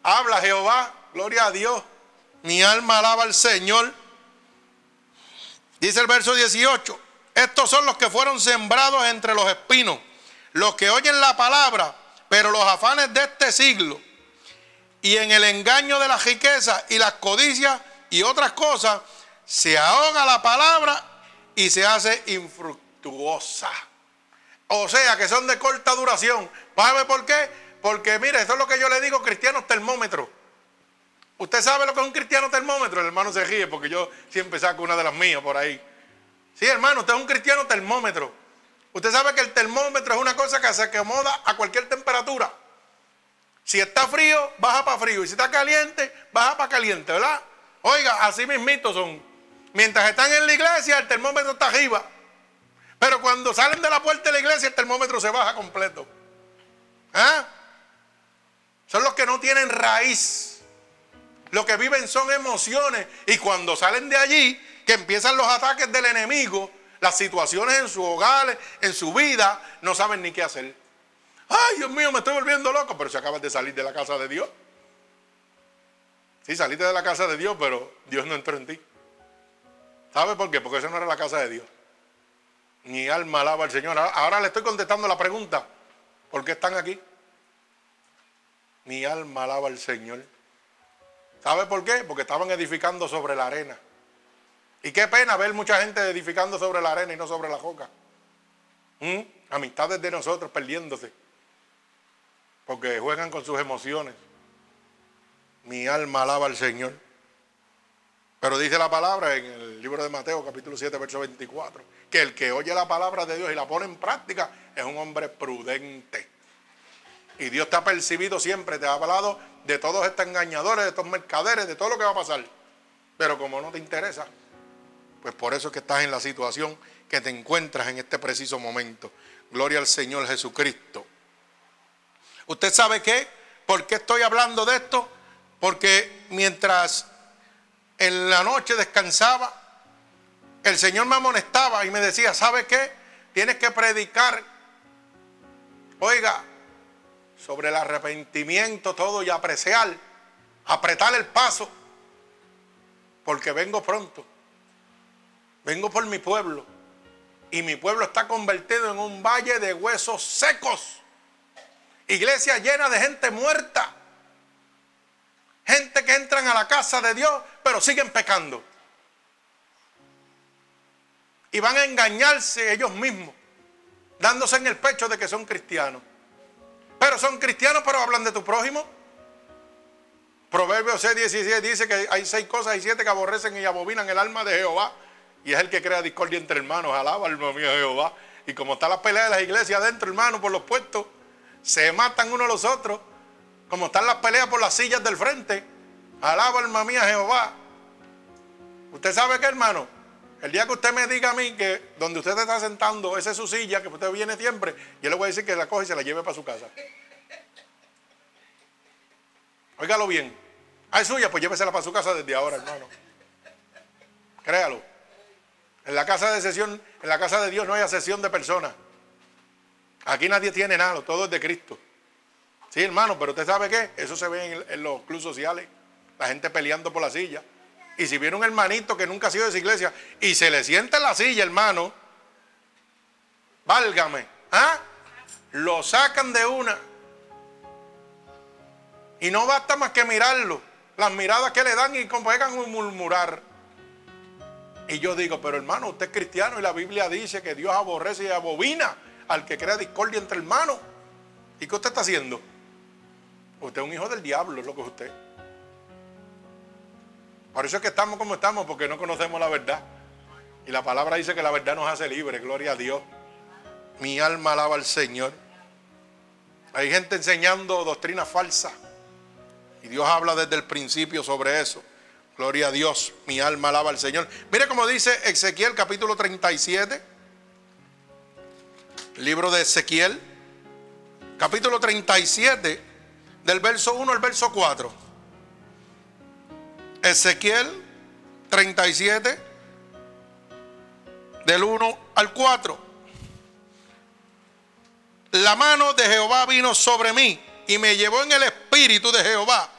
Habla Jehová, gloria a Dios. Mi alma alaba al Señor. Dice el verso 18: estos son los que fueron sembrados entre los espinos, los que oyen la palabra, pero los afanes de este siglo y en el engaño de las riquezas y las codicias y otras cosas, se ahoga la palabra y se hace infructuosa. O sea que son de corta duración. ¿Sabe por qué? Porque mire, eso es lo que yo le digo, cristianos termómetros. ¿Usted sabe lo que es un cristiano termómetro? El hermano se ríe porque yo siempre saco una de las mías por ahí. Sí, hermano, usted es un cristiano termómetro. Usted sabe que el termómetro es una cosa que se acomoda a cualquier temperatura. Si está frío, baja para frío. Y si está caliente, baja para caliente, ¿verdad? Oiga, así mismitos son. Mientras están en la iglesia, el termómetro está arriba. Pero cuando salen de la puerta de la iglesia, el termómetro se baja completo. ¿Ah? Son los que no tienen raíz. Lo que viven son emociones. Y cuando salen de allí, que empiezan los ataques del enemigo, las situaciones en sus hogares, en su vida, no saben ni qué hacer. Ay, Dios mío, me estoy volviendo loco. Pero si acabas de salir de la casa de Dios. Sí, saliste de la casa de Dios, pero Dios no entró en ti. ¿Sabe por qué? Porque esa no era la casa de Dios. Mi alma alaba al Señor. Ahora le estoy contestando la pregunta: ¿por qué están aquí? Mi alma alaba al Señor. ¿Sabe por qué? Porque estaban edificando sobre la arena. Y qué pena ver mucha gente edificando sobre la arena y no sobre la roca. Amistades de nosotros perdiéndose porque juegan con sus emociones. Mi alma alaba al Señor. Pero dice la palabra en el libro de Mateo capítulo 7 verso 24 que el que oye la palabra de Dios y la pone en práctica es un hombre prudente. Y Dios te ha percibido siempre, te ha hablado de todos estos engañadores, de estos mercaderes, de todo lo que va a pasar. Pero como no te interesa, pues por eso es que estás en la situación que te encuentras en este preciso momento. Gloria al Señor Jesucristo. ¿Usted sabe qué? ¿Por qué estoy hablando de esto? Porque mientras en la noche descansaba, el Señor me amonestaba y me decía: ¿sabe qué? Tienes que predicar, oiga, sobre el arrepentimiento todo y apreciar, apretar el paso, porque vengo pronto, vengo por mi pueblo, y mi pueblo está convertido en un valle de huesos secos, iglesia llena de gente muerta, gente que entran a la casa de Dios, pero siguen pecando, y van a engañarse ellos mismos, dándose en el pecho de que son cristianos. Pero son cristianos, pero hablan de tu prójimo. Proverbios 6:17 dice que hay 6 cosas y 7 que aborrecen y abominan el alma de Jehová, y es el que crea discordia entre hermanos. Alaba, alma mía, Jehová. Y como está la pelea de las iglesias adentro, hermano, por los puestos, se matan unos a los otros, como están las peleas por las sillas del frente. Alaba, alma mía, Jehová. ¿Usted sabe qué, hermano? El día que usted me diga a mí que donde usted está sentando, esa es su silla, que usted viene siempre, yo le voy a decir que la coge y se la lleve para su casa. Óigalo bien. Ah, es suya, pues llévesela para su casa desde ahora, hermano. Créalo. En la casa de Dios no hay asesión de personas. Aquí nadie tiene nada, todo es de Cristo. Sí, hermano, pero usted sabe qué, eso se ve en los clubes sociales, la gente peleando por la silla. Y si viene un hermanito que nunca ha sido de esa iglesia y se le sienta en la silla, hermano, válgame, ¿ah? Lo sacan de una. Y no basta más que mirarlo, las miradas que le dan, y compegan un murmurar. Y yo digo, pero hermano, usted es cristiano y la Biblia dice que Dios aborrece y abomina al que crea discordia entre hermanos. ¿Y qué usted está haciendo? Usted es un hijo del diablo, es lo que es usted. Por eso es que estamos como estamos, porque no conocemos la verdad. Y la palabra dice que la verdad nos hace libres, gloria a Dios. Mi alma alaba al Señor. Hay gente enseñando doctrinas falsas. Y Dios habla desde el principio sobre eso. Gloria a Dios, mi alma alaba al Señor. Mire como dice Ezequiel capítulo 37. Libro de Ezequiel, capítulo 37, del verso 1 al verso 4. Ezequiel 37, del 1 al 4. La mano de Jehová vino sobre mí y me llevó en el espíritu de Jehová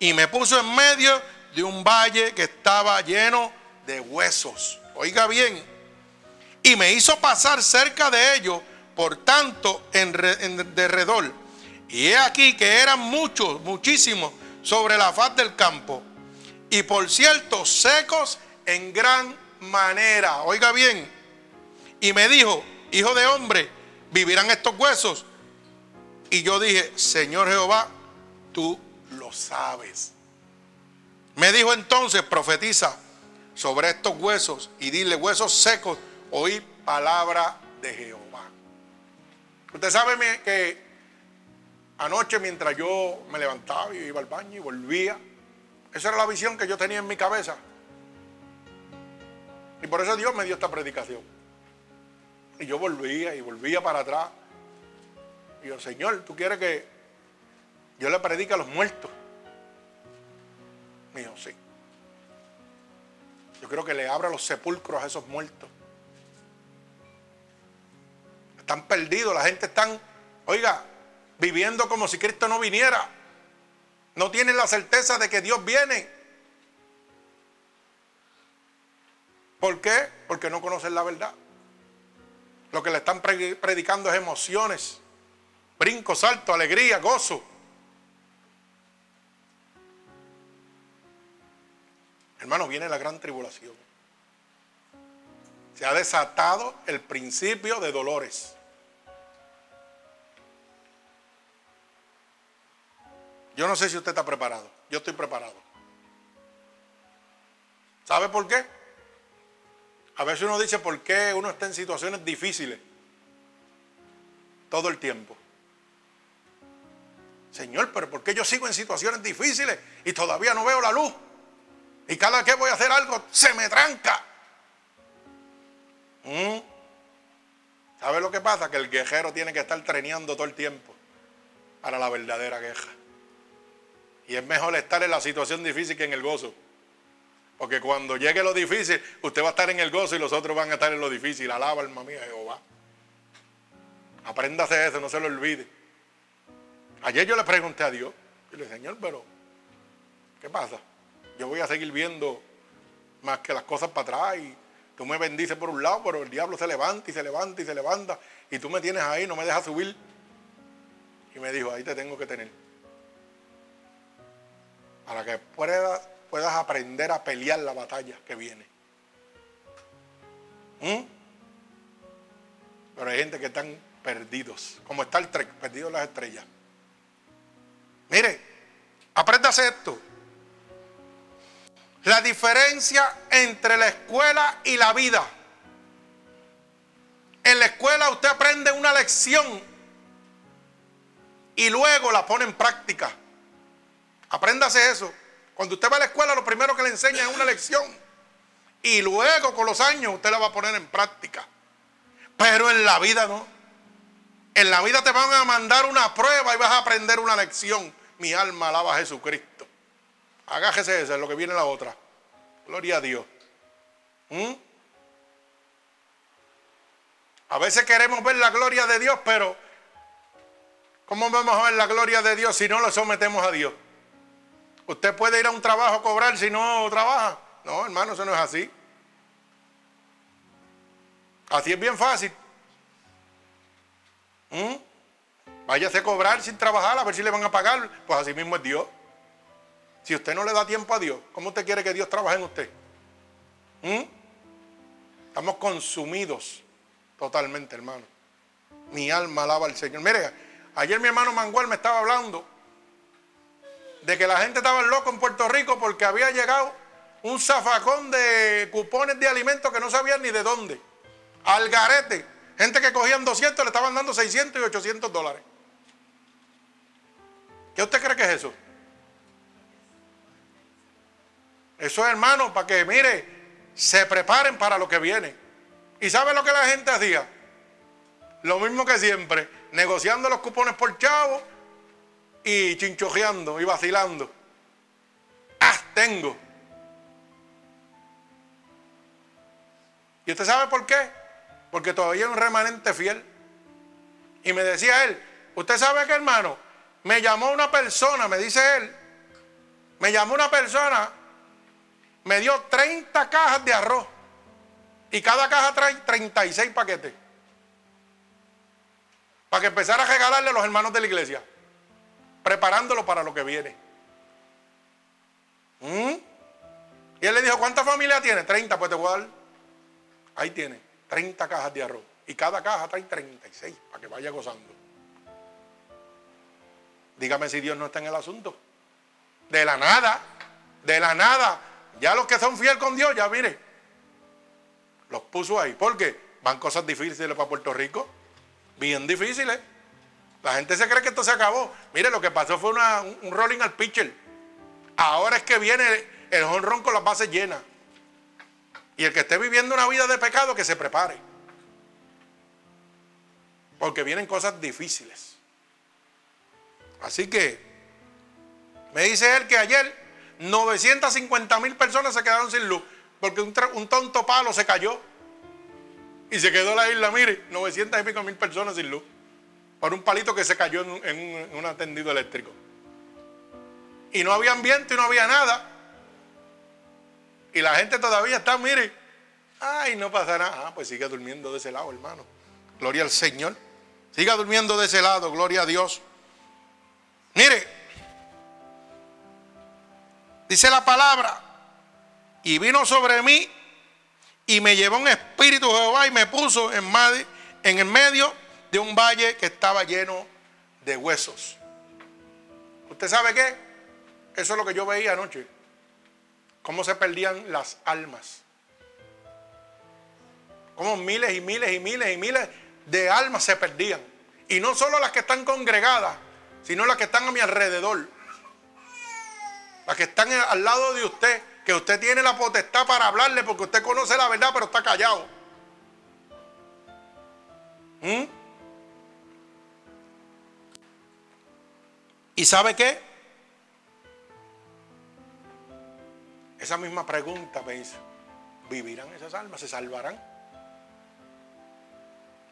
y me puso en medio de un valle que estaba lleno de huesos. Oiga bien. Y me hizo pasar cerca de ellos, por tanto, en derredor. Y he aquí que eran muchos, muchísimos, sobre la faz del campo. Y por cierto, secos en gran manera. Oiga bien. Y me dijo, hijo de hombre, ¿vivirán estos huesos? Y yo dije, Señor Jehová, tú lo sabes. Me dijo entonces, profetiza sobre estos huesos y dile, huesos secos, oí palabra de Jehová. Usted sabe que anoche, mientras yo me levantaba y iba al baño y volvía, esa era la visión que yo tenía en mi cabeza. Y por eso Dios me dio esta predicación. Y yo volvía y volvía para atrás. Y yo, Señor, ¿tú quieres que yo le predique a los muertos? Me dijo, sí. Yo creo que le abra los sepulcros a esos muertos. Están perdidos, la gente están, oiga, viviendo como si Cristo no viniera. No tienen la certeza de que Dios viene. ¿Por qué? Porque no conocen la verdad. Lo que le están predicando es emociones, brinco, salto, alegría, gozo. Hermano, viene la gran tribulación. Se ha desatado el principio de dolores. Yo no sé si usted está preparado. Yo estoy preparado. ¿Sabe por qué? A veces uno dice por qué uno está en situaciones difíciles todo el tiempo. Señor, pero ¿por qué yo sigo en situaciones difíciles y todavía no veo la luz? Y cada vez que voy a hacer algo se me tranca. ¿Sabe lo que pasa? Que el guerrero tiene que estar treneando todo el tiempo para la verdadera guerra. Y es mejor estar en la situación difícil que en el gozo. Porque cuando llegue lo difícil, usted va a estar en el gozo y los otros van a estar en lo difícil. Alaba, alma mía, Jehová. Apréndase eso, no se lo olvide. Ayer yo le pregunté a Dios. Y le dije, Señor, pero ¿qué pasa? Yo voy a seguir viendo más que las cosas para atrás. Y tú me bendices por un lado, pero el diablo se levanta y se levanta y se levanta. Y tú me tienes ahí, no me dejas subir. Y me dijo, ahí te tengo que tener. Para que puedas aprender a pelear la batalla que viene. Pero hay gente que están perdidos. Como está el Trek, perdido en las estrellas. Mire, Apréndase esto. La diferencia entre la escuela y la vida. En la escuela usted aprende una lección y luego la pone en práctica. Apréndase eso. Cuando usted va a la escuela, lo primero que le enseñan es una lección y luego con los años usted la va a poner en práctica. Pero en la vida no. En la vida te van a mandar una prueba y vas a aprender una lección. Mi alma alaba a Jesucristo. Agájese esa, es lo que viene la otra. Gloria a Dios. A veces queremos ver la gloria de Dios, pero ¿cómo vamos a ver la gloria de Dios si no lo sometemos a Dios? Usted puede ir a un trabajo a cobrar si no trabaja. No, hermano, eso no es así. Así es bien fácil. Váyase a cobrar sin trabajar a ver si le van a pagar. Pues así mismo es Dios. Si usted no le da tiempo a Dios, ¿cómo usted quiere que Dios trabaje en usted? Estamos consumidos totalmente, hermano. Mi alma alaba al Señor. Mire, ayer mi hermano Manuel me estaba hablando de que la gente estaba loca en Puerto Rico porque había llegado un zafacón de cupones de alimentos que no sabían ni de dónde. Al garete. Gente que cogían 200 le estaban dando 600 y 800 dólares. ¿Qué usted cree que es eso? Eso es, hermano, para que, mire, se preparen para lo que viene. ¿Y sabe lo que la gente hacía? Lo mismo que siempre, negociando los cupones por chavo y chinchojeando y vacilando. ¡Ah, tengo! ¿Y usted sabe por qué? Porque todavía es un remanente fiel. Y me decía él, ¿usted sabe qué, hermano? Me llamó una persona, me dice él, me llamó una persona, me dio 30 cajas de arroz y cada caja trae 36 paquetes para que empezara a regalarle a los hermanos de la iglesia, preparándolo para lo que viene. Y él le dijo, ¿cuántas familias tiene? 30, pues te voy a dar. Ahí tiene 30 cajas de arroz y cada caja trae 36 para que vaya gozando. Dígame si Dios no está en el asunto. De la nada, de la nada. Ya los que son fieles con Dios, ya mire, los puso ahí. ¿Por qué? Van cosas difíciles para Puerto Rico, bien difíciles. La gente se cree que esto se acabó. Mire, lo que pasó fue un rolling al pitcher. Ahora es que viene el jonrón con las bases llenas. Y el que esté viviendo una vida de pecado, que se prepare. Porque vienen cosas difíciles. Así que, me dice él que ayer 950,000 personas se quedaron sin luz porque un tonto palo se cayó y se quedó la isla, mire, 900 y pico mil personas sin luz por un palito que se cayó en un tendido eléctrico, y no había viento y no había nada, y la gente todavía está, mire, ay, no pasa nada. Pues siga durmiendo de ese lado, hermano, gloria al Señor, siga durmiendo de ese lado, gloria a Dios. Mire, dice la palabra, y vino sobre mí y me llevó un espíritu de Jehová y me puso en el medio de un valle que estaba lleno de huesos. ¿Usted sabe qué? Eso es lo que yo veía anoche. Cómo se perdían las almas. Cómo miles y miles y miles y miles de almas se perdían. Y no solo las que están congregadas, sino las que están a mi alrededor. Las que están al lado de usted, que usted tiene la potestad para hablarle porque usted conoce la verdad, pero está callado. ¿Y sabe qué? Esa misma pregunta me hizo, ¿vivirán esas almas? ¿Se salvarán?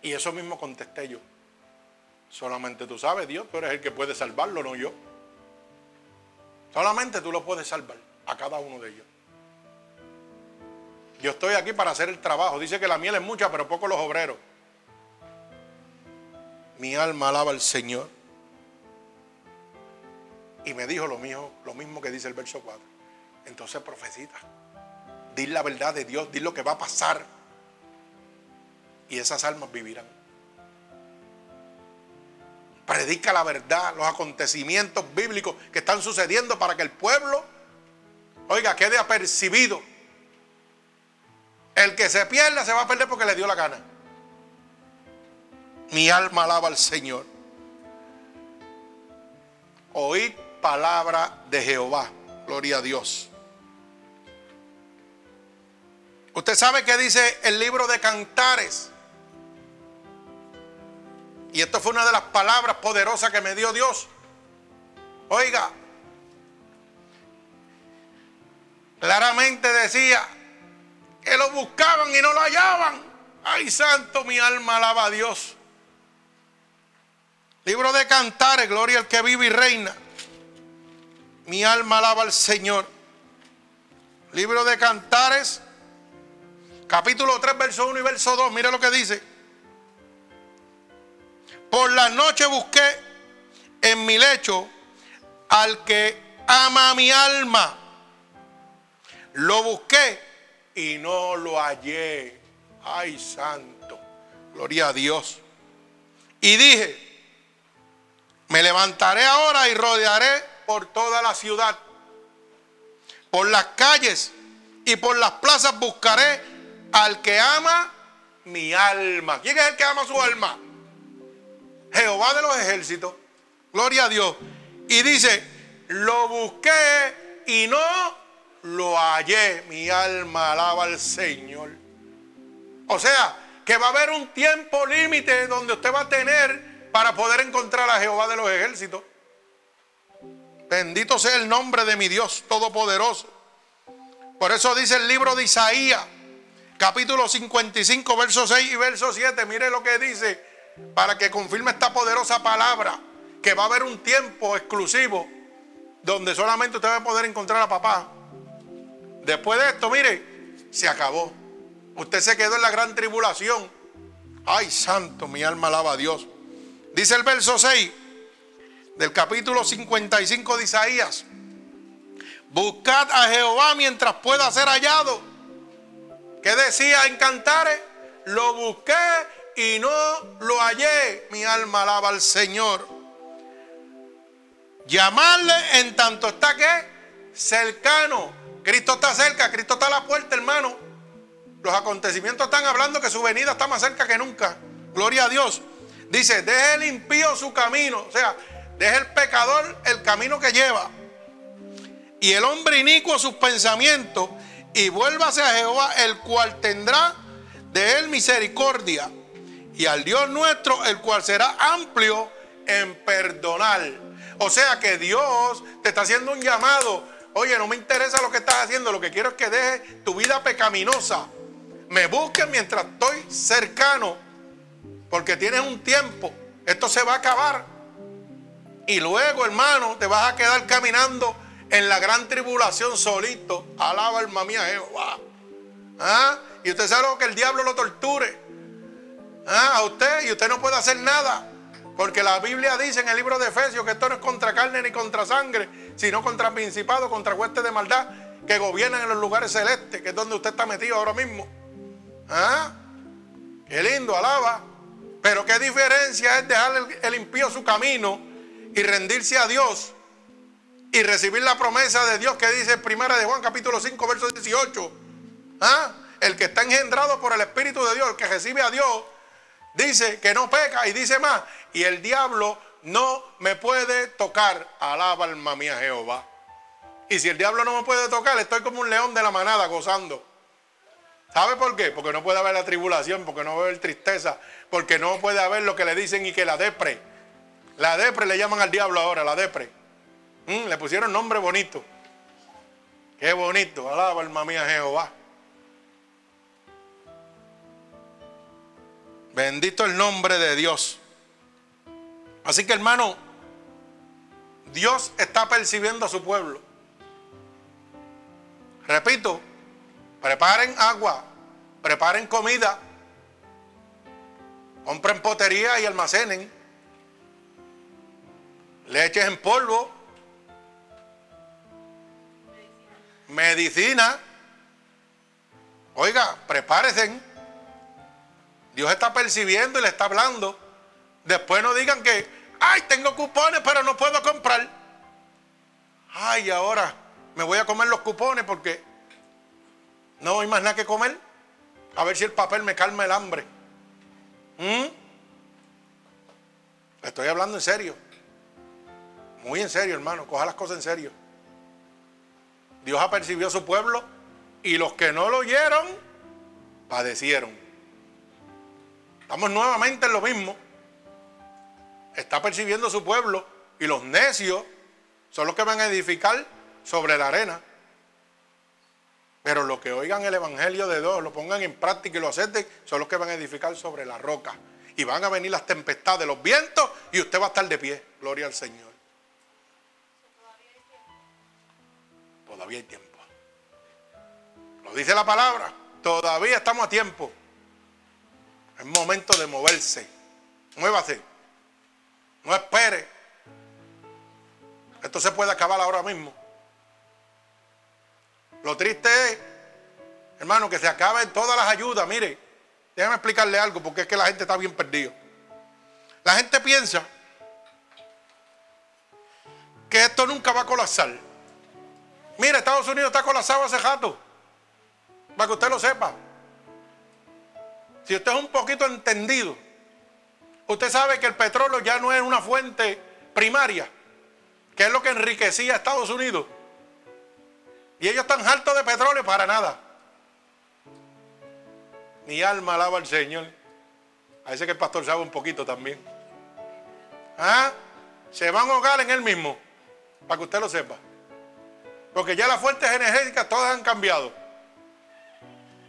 Y eso mismo contesté yo. Solamente tú sabes, Dios, tú eres el que puede salvarlo, no yo. Solamente tú lo puedes salvar a cada uno de ellos. Yo estoy aquí para hacer el trabajo. Dice que la miel es mucha, pero pocos los obreros. Mi alma alaba al Señor. Y me dijo lo mismo que dice el verso 4. Entonces profecita. Di la verdad de Dios, di lo que va a pasar. Y esas almas vivirán. Predica la verdad, los acontecimientos bíblicos que están sucediendo para que el pueblo, oiga, quede apercibido. El que se pierda se va a perder porque le dio la gana. Mi alma alaba al Señor. Oíd palabra de Jehová. Gloria a Dios. Usted sabe que dice el libro de Cantares. Y esto fue una de las palabras poderosas que me dio Dios. Oiga, claramente decía que lo buscaban y no lo hallaban. Ay, santo, mi alma alaba a Dios. Libro de Cantares, gloria al que vive y reina. Mi alma alaba al Señor. Libro de Cantares, capítulo 3, verso 1 y verso 2. Mira lo que dice. Por la noche busqué en mi lecho al que ama mi alma. Lo busqué y no lo hallé. Ay, santo. Gloria a Dios. Y dije, me levantaré ahora y rodearé por toda la ciudad. Por las calles y por las plazas buscaré al que ama mi alma. ¿Quién es el que ama su alma? Jehová de los ejércitos, gloria a Dios. Y dice, lo busqué y no lo hallé. Mi alma alaba al Señor. O sea, que va a haber un tiempo límite donde usted va a tener para poder encontrar a Jehová de los ejércitos. Bendito sea el nombre de mi Dios Todopoderoso. Por eso dice el libro de Isaías, capítulo 55, verso 6 y verso 7. Mire lo que dice, para que confirme esta poderosa palabra, que va a haber un tiempo exclusivo donde solamente usted va a poder encontrar a papá. Después de esto, mire, se acabó. Usted se quedó en la gran tribulación. Ay, santo, mi alma alaba a Dios. Dice el verso 6 del capítulo 55 de Isaías: buscad a Jehová mientras pueda ser hallado. ¿Qué decía en Cantares? Lo busqué y no lo hallé. Mi alma alaba al Señor. Llamarle en tanto está que cercano. Cristo está cerca, Cristo está a la puerta, hermano. Los acontecimientos están hablando que su venida está más cerca que nunca. Gloria a Dios. Dice, deje el impío su camino. O sea, deje el pecador el camino que lleva, y el hombre inicuo sus pensamientos, y vuélvase a Jehová, el cual tendrá de él misericordia, y al Dios nuestro, el cual será amplio en perdonar. O sea que Dios te está haciendo un llamado. Oye, no me interesa lo que estás haciendo, lo que quiero es que dejes tu vida pecaminosa. Me busques mientras estoy cercano, porque tienes un tiempo. Esto se va a acabar. Y luego, hermano, te vas a quedar caminando en la gran tribulación solito. Alaba, alma mía, Jehová. ¿Ah? Y usted sabe lo que el diablo lo torture. Ah, a usted, y usted no puede hacer nada, porque la Biblia dice en el libro de Efesios que esto no es contra carne ni contra sangre, sino contra principados, contra huestes de maldad que gobiernan en los lugares celestes, que es donde usted está metido ahora mismo. Ah, qué lindo, alaba. Pero qué diferencia es dejar el impío su camino y rendirse a Dios y recibir la promesa de Dios que dice en primera de Juan capítulo 5 verso 18. Ah, el que está engendrado por el Espíritu de Dios, el que recibe a Dios, dice que no peca, y dice más, y el diablo no me puede tocar. Alaba, alma mía, Jehová. Y si el diablo no me puede tocar, estoy como un león de la manada gozando. ¿Sabe por qué? Porque no puede haber la tribulación, porque no puede haber tristeza, porque no puede haber lo que le dicen y que la depre. La depre le llaman al diablo ahora, la depre. Le pusieron nombre bonito. Qué bonito. Alaba, alma mía, Jehová. Bendito el nombre de Dios. Así que, hermano, Dios está percibiendo a su pueblo. Repito, preparen agua, preparen comida, compren potería y almacenen, leches en polvo, medicina. Oiga, prepárense. Dios está percibiendo y le está hablando. Después no digan que, Ay, tengo cupones, pero no puedo comprar. Ay, ahora me voy a comer los cupones porque no hay más nada que comer. A ver si el papel me calma el hambre. Estoy hablando en serio. Muy en serio, hermano. Coja las cosas en serio. Dios apercibió a su pueblo y los que no lo oyeron, padecieron. Estamos nuevamente en lo mismo. Está percibiendo su pueblo y los necios son los que van a edificar sobre la arena. Pero los que oigan el evangelio de Dios, lo pongan en práctica y lo acepten, son los que van a edificar sobre la roca. Y van a venir las tempestades, los vientos, y usted va a estar de pie. Gloria al Señor. Todavía hay tiempo. Lo dice la palabra. Todavía estamos a tiempo. Es momento de moverse. Muévase. No espere. Esto se puede acabar ahora mismo. Lo triste es, hermano, que se acaben todas las ayudas. Mire, déjame explicarle algo, porque es que la gente está bien perdida. La gente piensa que esto nunca va a colapsar. Mire, Estados Unidos está colapsado hace rato, para que usted lo sepa. Si usted es un poquito entendido, usted sabe que el petróleo ya no es una fuente primaria, que es lo que enriquecía a Estados Unidos. Y ellos están hartos de petróleo para nada. Mi alma alaba al Señor. A ese que el pastor sabe un poquito también. ¿Ah? Se van a ahogar en él mismo, para que usted lo sepa. Porque ya las fuentes energéticas todas han cambiado.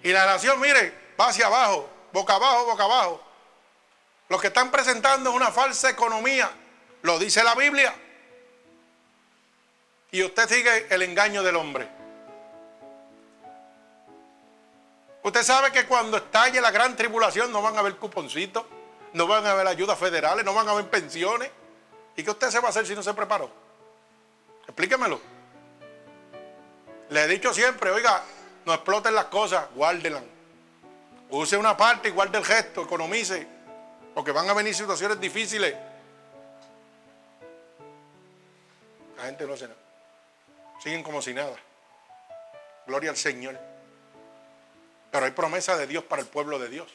Y la nación, mire, va hacia abajo, boca abajo, boca abajo. Lo que están presentando es una falsa economía. Lo dice la Biblia. Y usted sigue el engaño del hombre. Usted sabe que cuando estalle la gran tribulación no van a haber cuponcitos, no van a haber ayudas federales, no van a haber pensiones. ¿Y qué usted se va a hacer si no se preparó? Explíquemelo. Le he dicho siempre, oiga, no exploten las cosas, guárdenlas. Use una parte y guarde el resto, economice. Porque van a venir situaciones difíciles. La gente no hace nada. Siguen como si nada. Gloria al Señor. Pero hay promesa de Dios para el pueblo de Dios.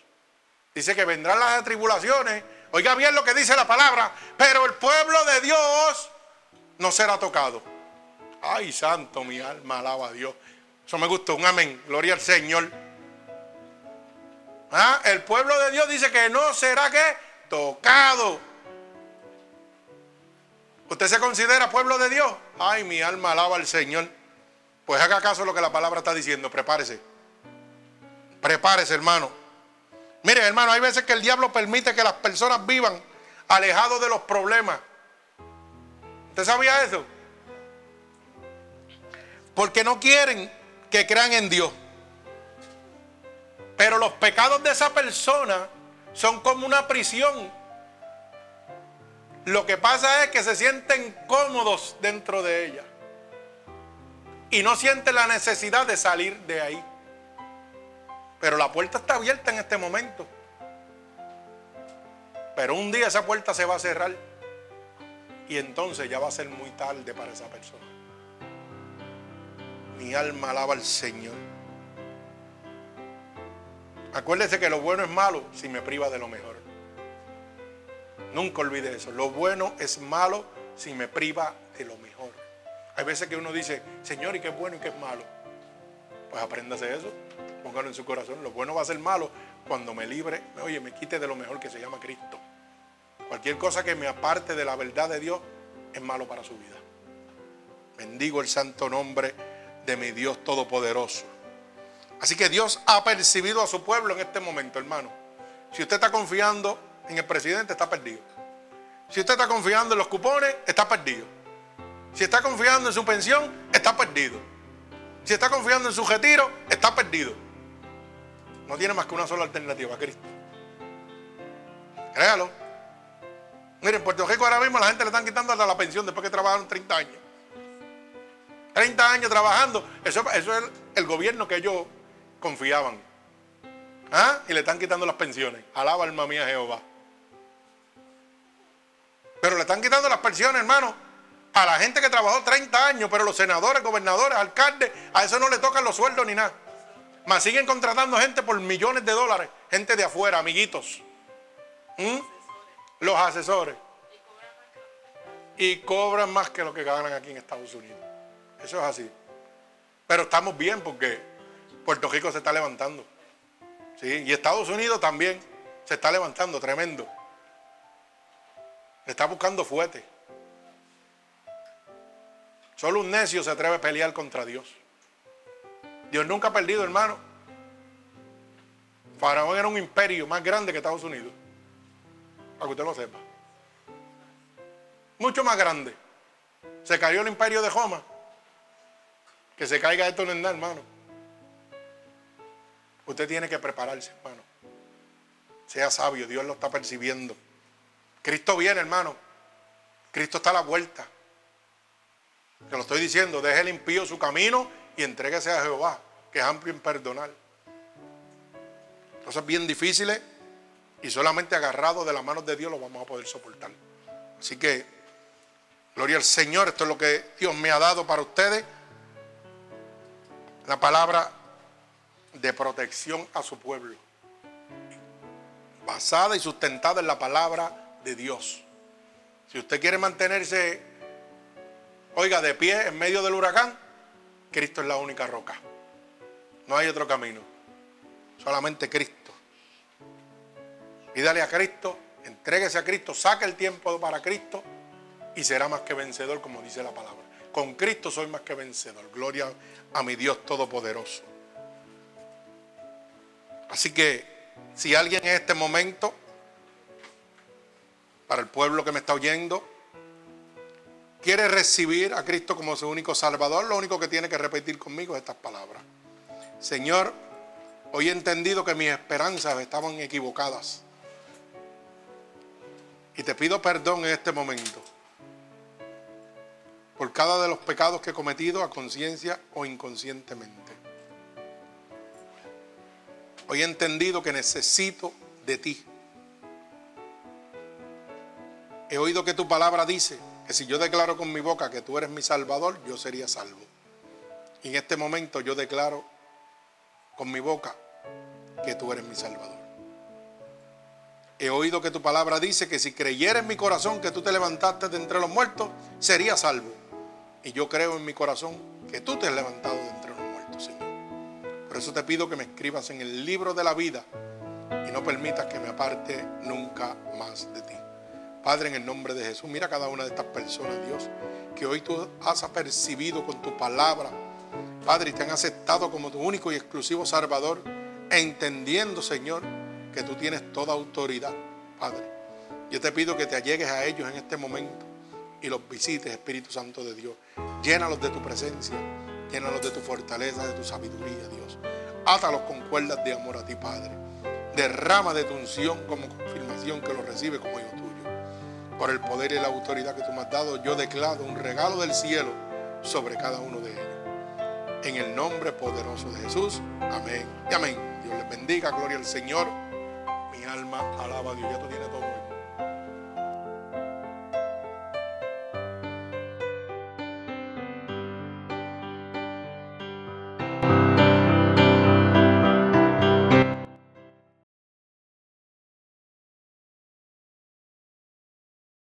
Dice que vendrán las atribulaciones. Oiga bien lo que dice la palabra. Pero el pueblo de Dios no será tocado. Ay, santo, mi alma alaba a Dios. Eso me gustó. Un amén. Gloria al Señor. ¿Ah? El pueblo de Dios dice que no será ¿qué? Tocado. ¿Usted se considera pueblo de Dios? Ay, mi alma alaba al Señor. Pues haga caso a lo que la palabra está diciendo. Prepárese. Prepárese, hermano. Mire, hermano, hay veces que el diablo permite que las personas vivan alejados de los problemas. ¿Usted sabía eso? Porque no quieren que crean en Dios. Pero los pecados de esa persona son como una prisión. Lo que pasa es que se sienten cómodos dentro de ella. Y no sienten la necesidad de salir de ahí. Pero la puerta está abierta en este momento. Pero un día esa puerta se va a cerrar. Y entonces ya va a ser muy tarde para esa persona. Mi alma alaba al Señor. Acuérdese que lo bueno es malo si me priva de lo mejor. Nunca olvide eso. Lo bueno es malo si me priva de lo mejor. Hay veces que uno dice, Señor, ¿y qué es bueno y qué es malo? Pues apréndase eso. Póngalo en su corazón. Lo bueno va a ser malo cuando me libre, oye, me quite de lo mejor que se llama Cristo. Cualquier cosa que me aparte de la verdad de Dios es malo para su vida. Bendigo el santo nombre de mi Dios Todopoderoso. Así que Dios ha percibido a su pueblo en este momento, hermano. Si usted está confiando en el presidente, está perdido. Si usted está confiando en los cupones, está perdido. Si está confiando en su pensión, está perdido. Si está confiando en su retiro, está perdido. No tiene más que una sola alternativa, Cristo. Créalo. Miren, en Puerto Rico ahora mismo la gente le están quitando hasta la pensión después que trabajaron 30 años. 30 años trabajando. Eso es el gobierno que ellos confiaban. ¿Ah? Y le están quitando las pensiones. Alaba alma mía Jehová. Pero le están quitando las pensiones, hermano, a la gente que trabajó 30 años, pero los senadores, gobernadores, alcaldes, a eso no le tocan los sueldos ni nada. Más siguen contratando gente por millones de dólares, gente de afuera, amiguitos. Los asesores. Y cobran más que lo que ganan aquí en Estados Unidos. Eso es así. Pero estamos bien porque Puerto Rico se está levantando. ¿Sí? Y Estados Unidos también se está levantando, tremendo. Le está buscando fuerte. Solo un necio se atreve a pelear contra Dios. Dios nunca ha perdido, hermano. Faraón era un imperio más grande que Estados Unidos. Para que usted lo sepa. Mucho más grande. Se cayó el imperio de Roma. Que se caiga esto no es nada, hermano. Usted tiene que prepararse, hermano. Sea sabio, Dios lo está percibiendo. Cristo viene, hermano. Cristo está a la vuelta. Te lo estoy diciendo, deje el impío su camino y entréguese a Jehová, que es amplio en perdonar. Cosas bien difíciles y solamente agarrados de las manos de Dios lo vamos a poder soportar. Así que, gloria al Señor, esto es lo que Dios me ha dado para ustedes. La palabra de protección a su pueblo. Basada y sustentada en la palabra de Dios. Si usted quiere mantenerse, oiga, de pie en medio del huracán, Cristo es la única roca. No hay otro camino. Solamente Cristo. Pídale a Cristo, entréguese a Cristo, saque el tiempo para Cristo y será más que vencedor, como dice la palabra. Con Cristo soy más que vencedor. Gloria a mi Dios Todopoderoso. Así que, si alguien en este momento, para el pueblo que me está oyendo, quiere recibir a Cristo como su único Salvador, lo único que tiene que repetir conmigo es estas palabras. Señor, hoy he entendido que mis esperanzas estaban equivocadas. Y te pido perdón en este momento por cada de los pecados que he cometido a conciencia o inconscientemente. Hoy he entendido que necesito de ti. He oído que tu palabra dice que si yo declaro con mi boca que tú eres mi Salvador, yo sería salvo. Y en este momento yo declaro con mi boca que tú eres mi Salvador. He oído que tu palabra dice que si creyera en mi corazón que tú te levantaste de entre los muertos, sería salvo. Y yo creo en mi corazón que tú te has levantado de entre los muertos, Señor. Por eso te pido que me escribas en el libro de la vida y no permitas que me aparte nunca más de ti. Padre, en el nombre de Jesús, mira a cada una de estas personas, Dios, que hoy tú has apercibido con tu palabra, Padre, y te han aceptado como tu único y exclusivo Salvador, entendiendo, Señor, que tú tienes toda autoridad, Padre. Yo te pido que te allegues a ellos en este momento y los visites, Espíritu Santo de Dios. Llénalos de tu presencia, llénalos de tu fortaleza, de tu sabiduría, Dios. Átalos con cuerdas de amor a ti, Padre. Derrama de tu unción como confirmación que los recibe como hijo tuyo. Por el poder y la autoridad que tú me has dado, yo declaro un regalo del cielo sobre cada uno de ellos. En el nombre poderoso de Jesús. Amén y amén. Dios les bendiga. Gloria al Señor. Mi alma alaba a Dios. Ya tú tienes todo.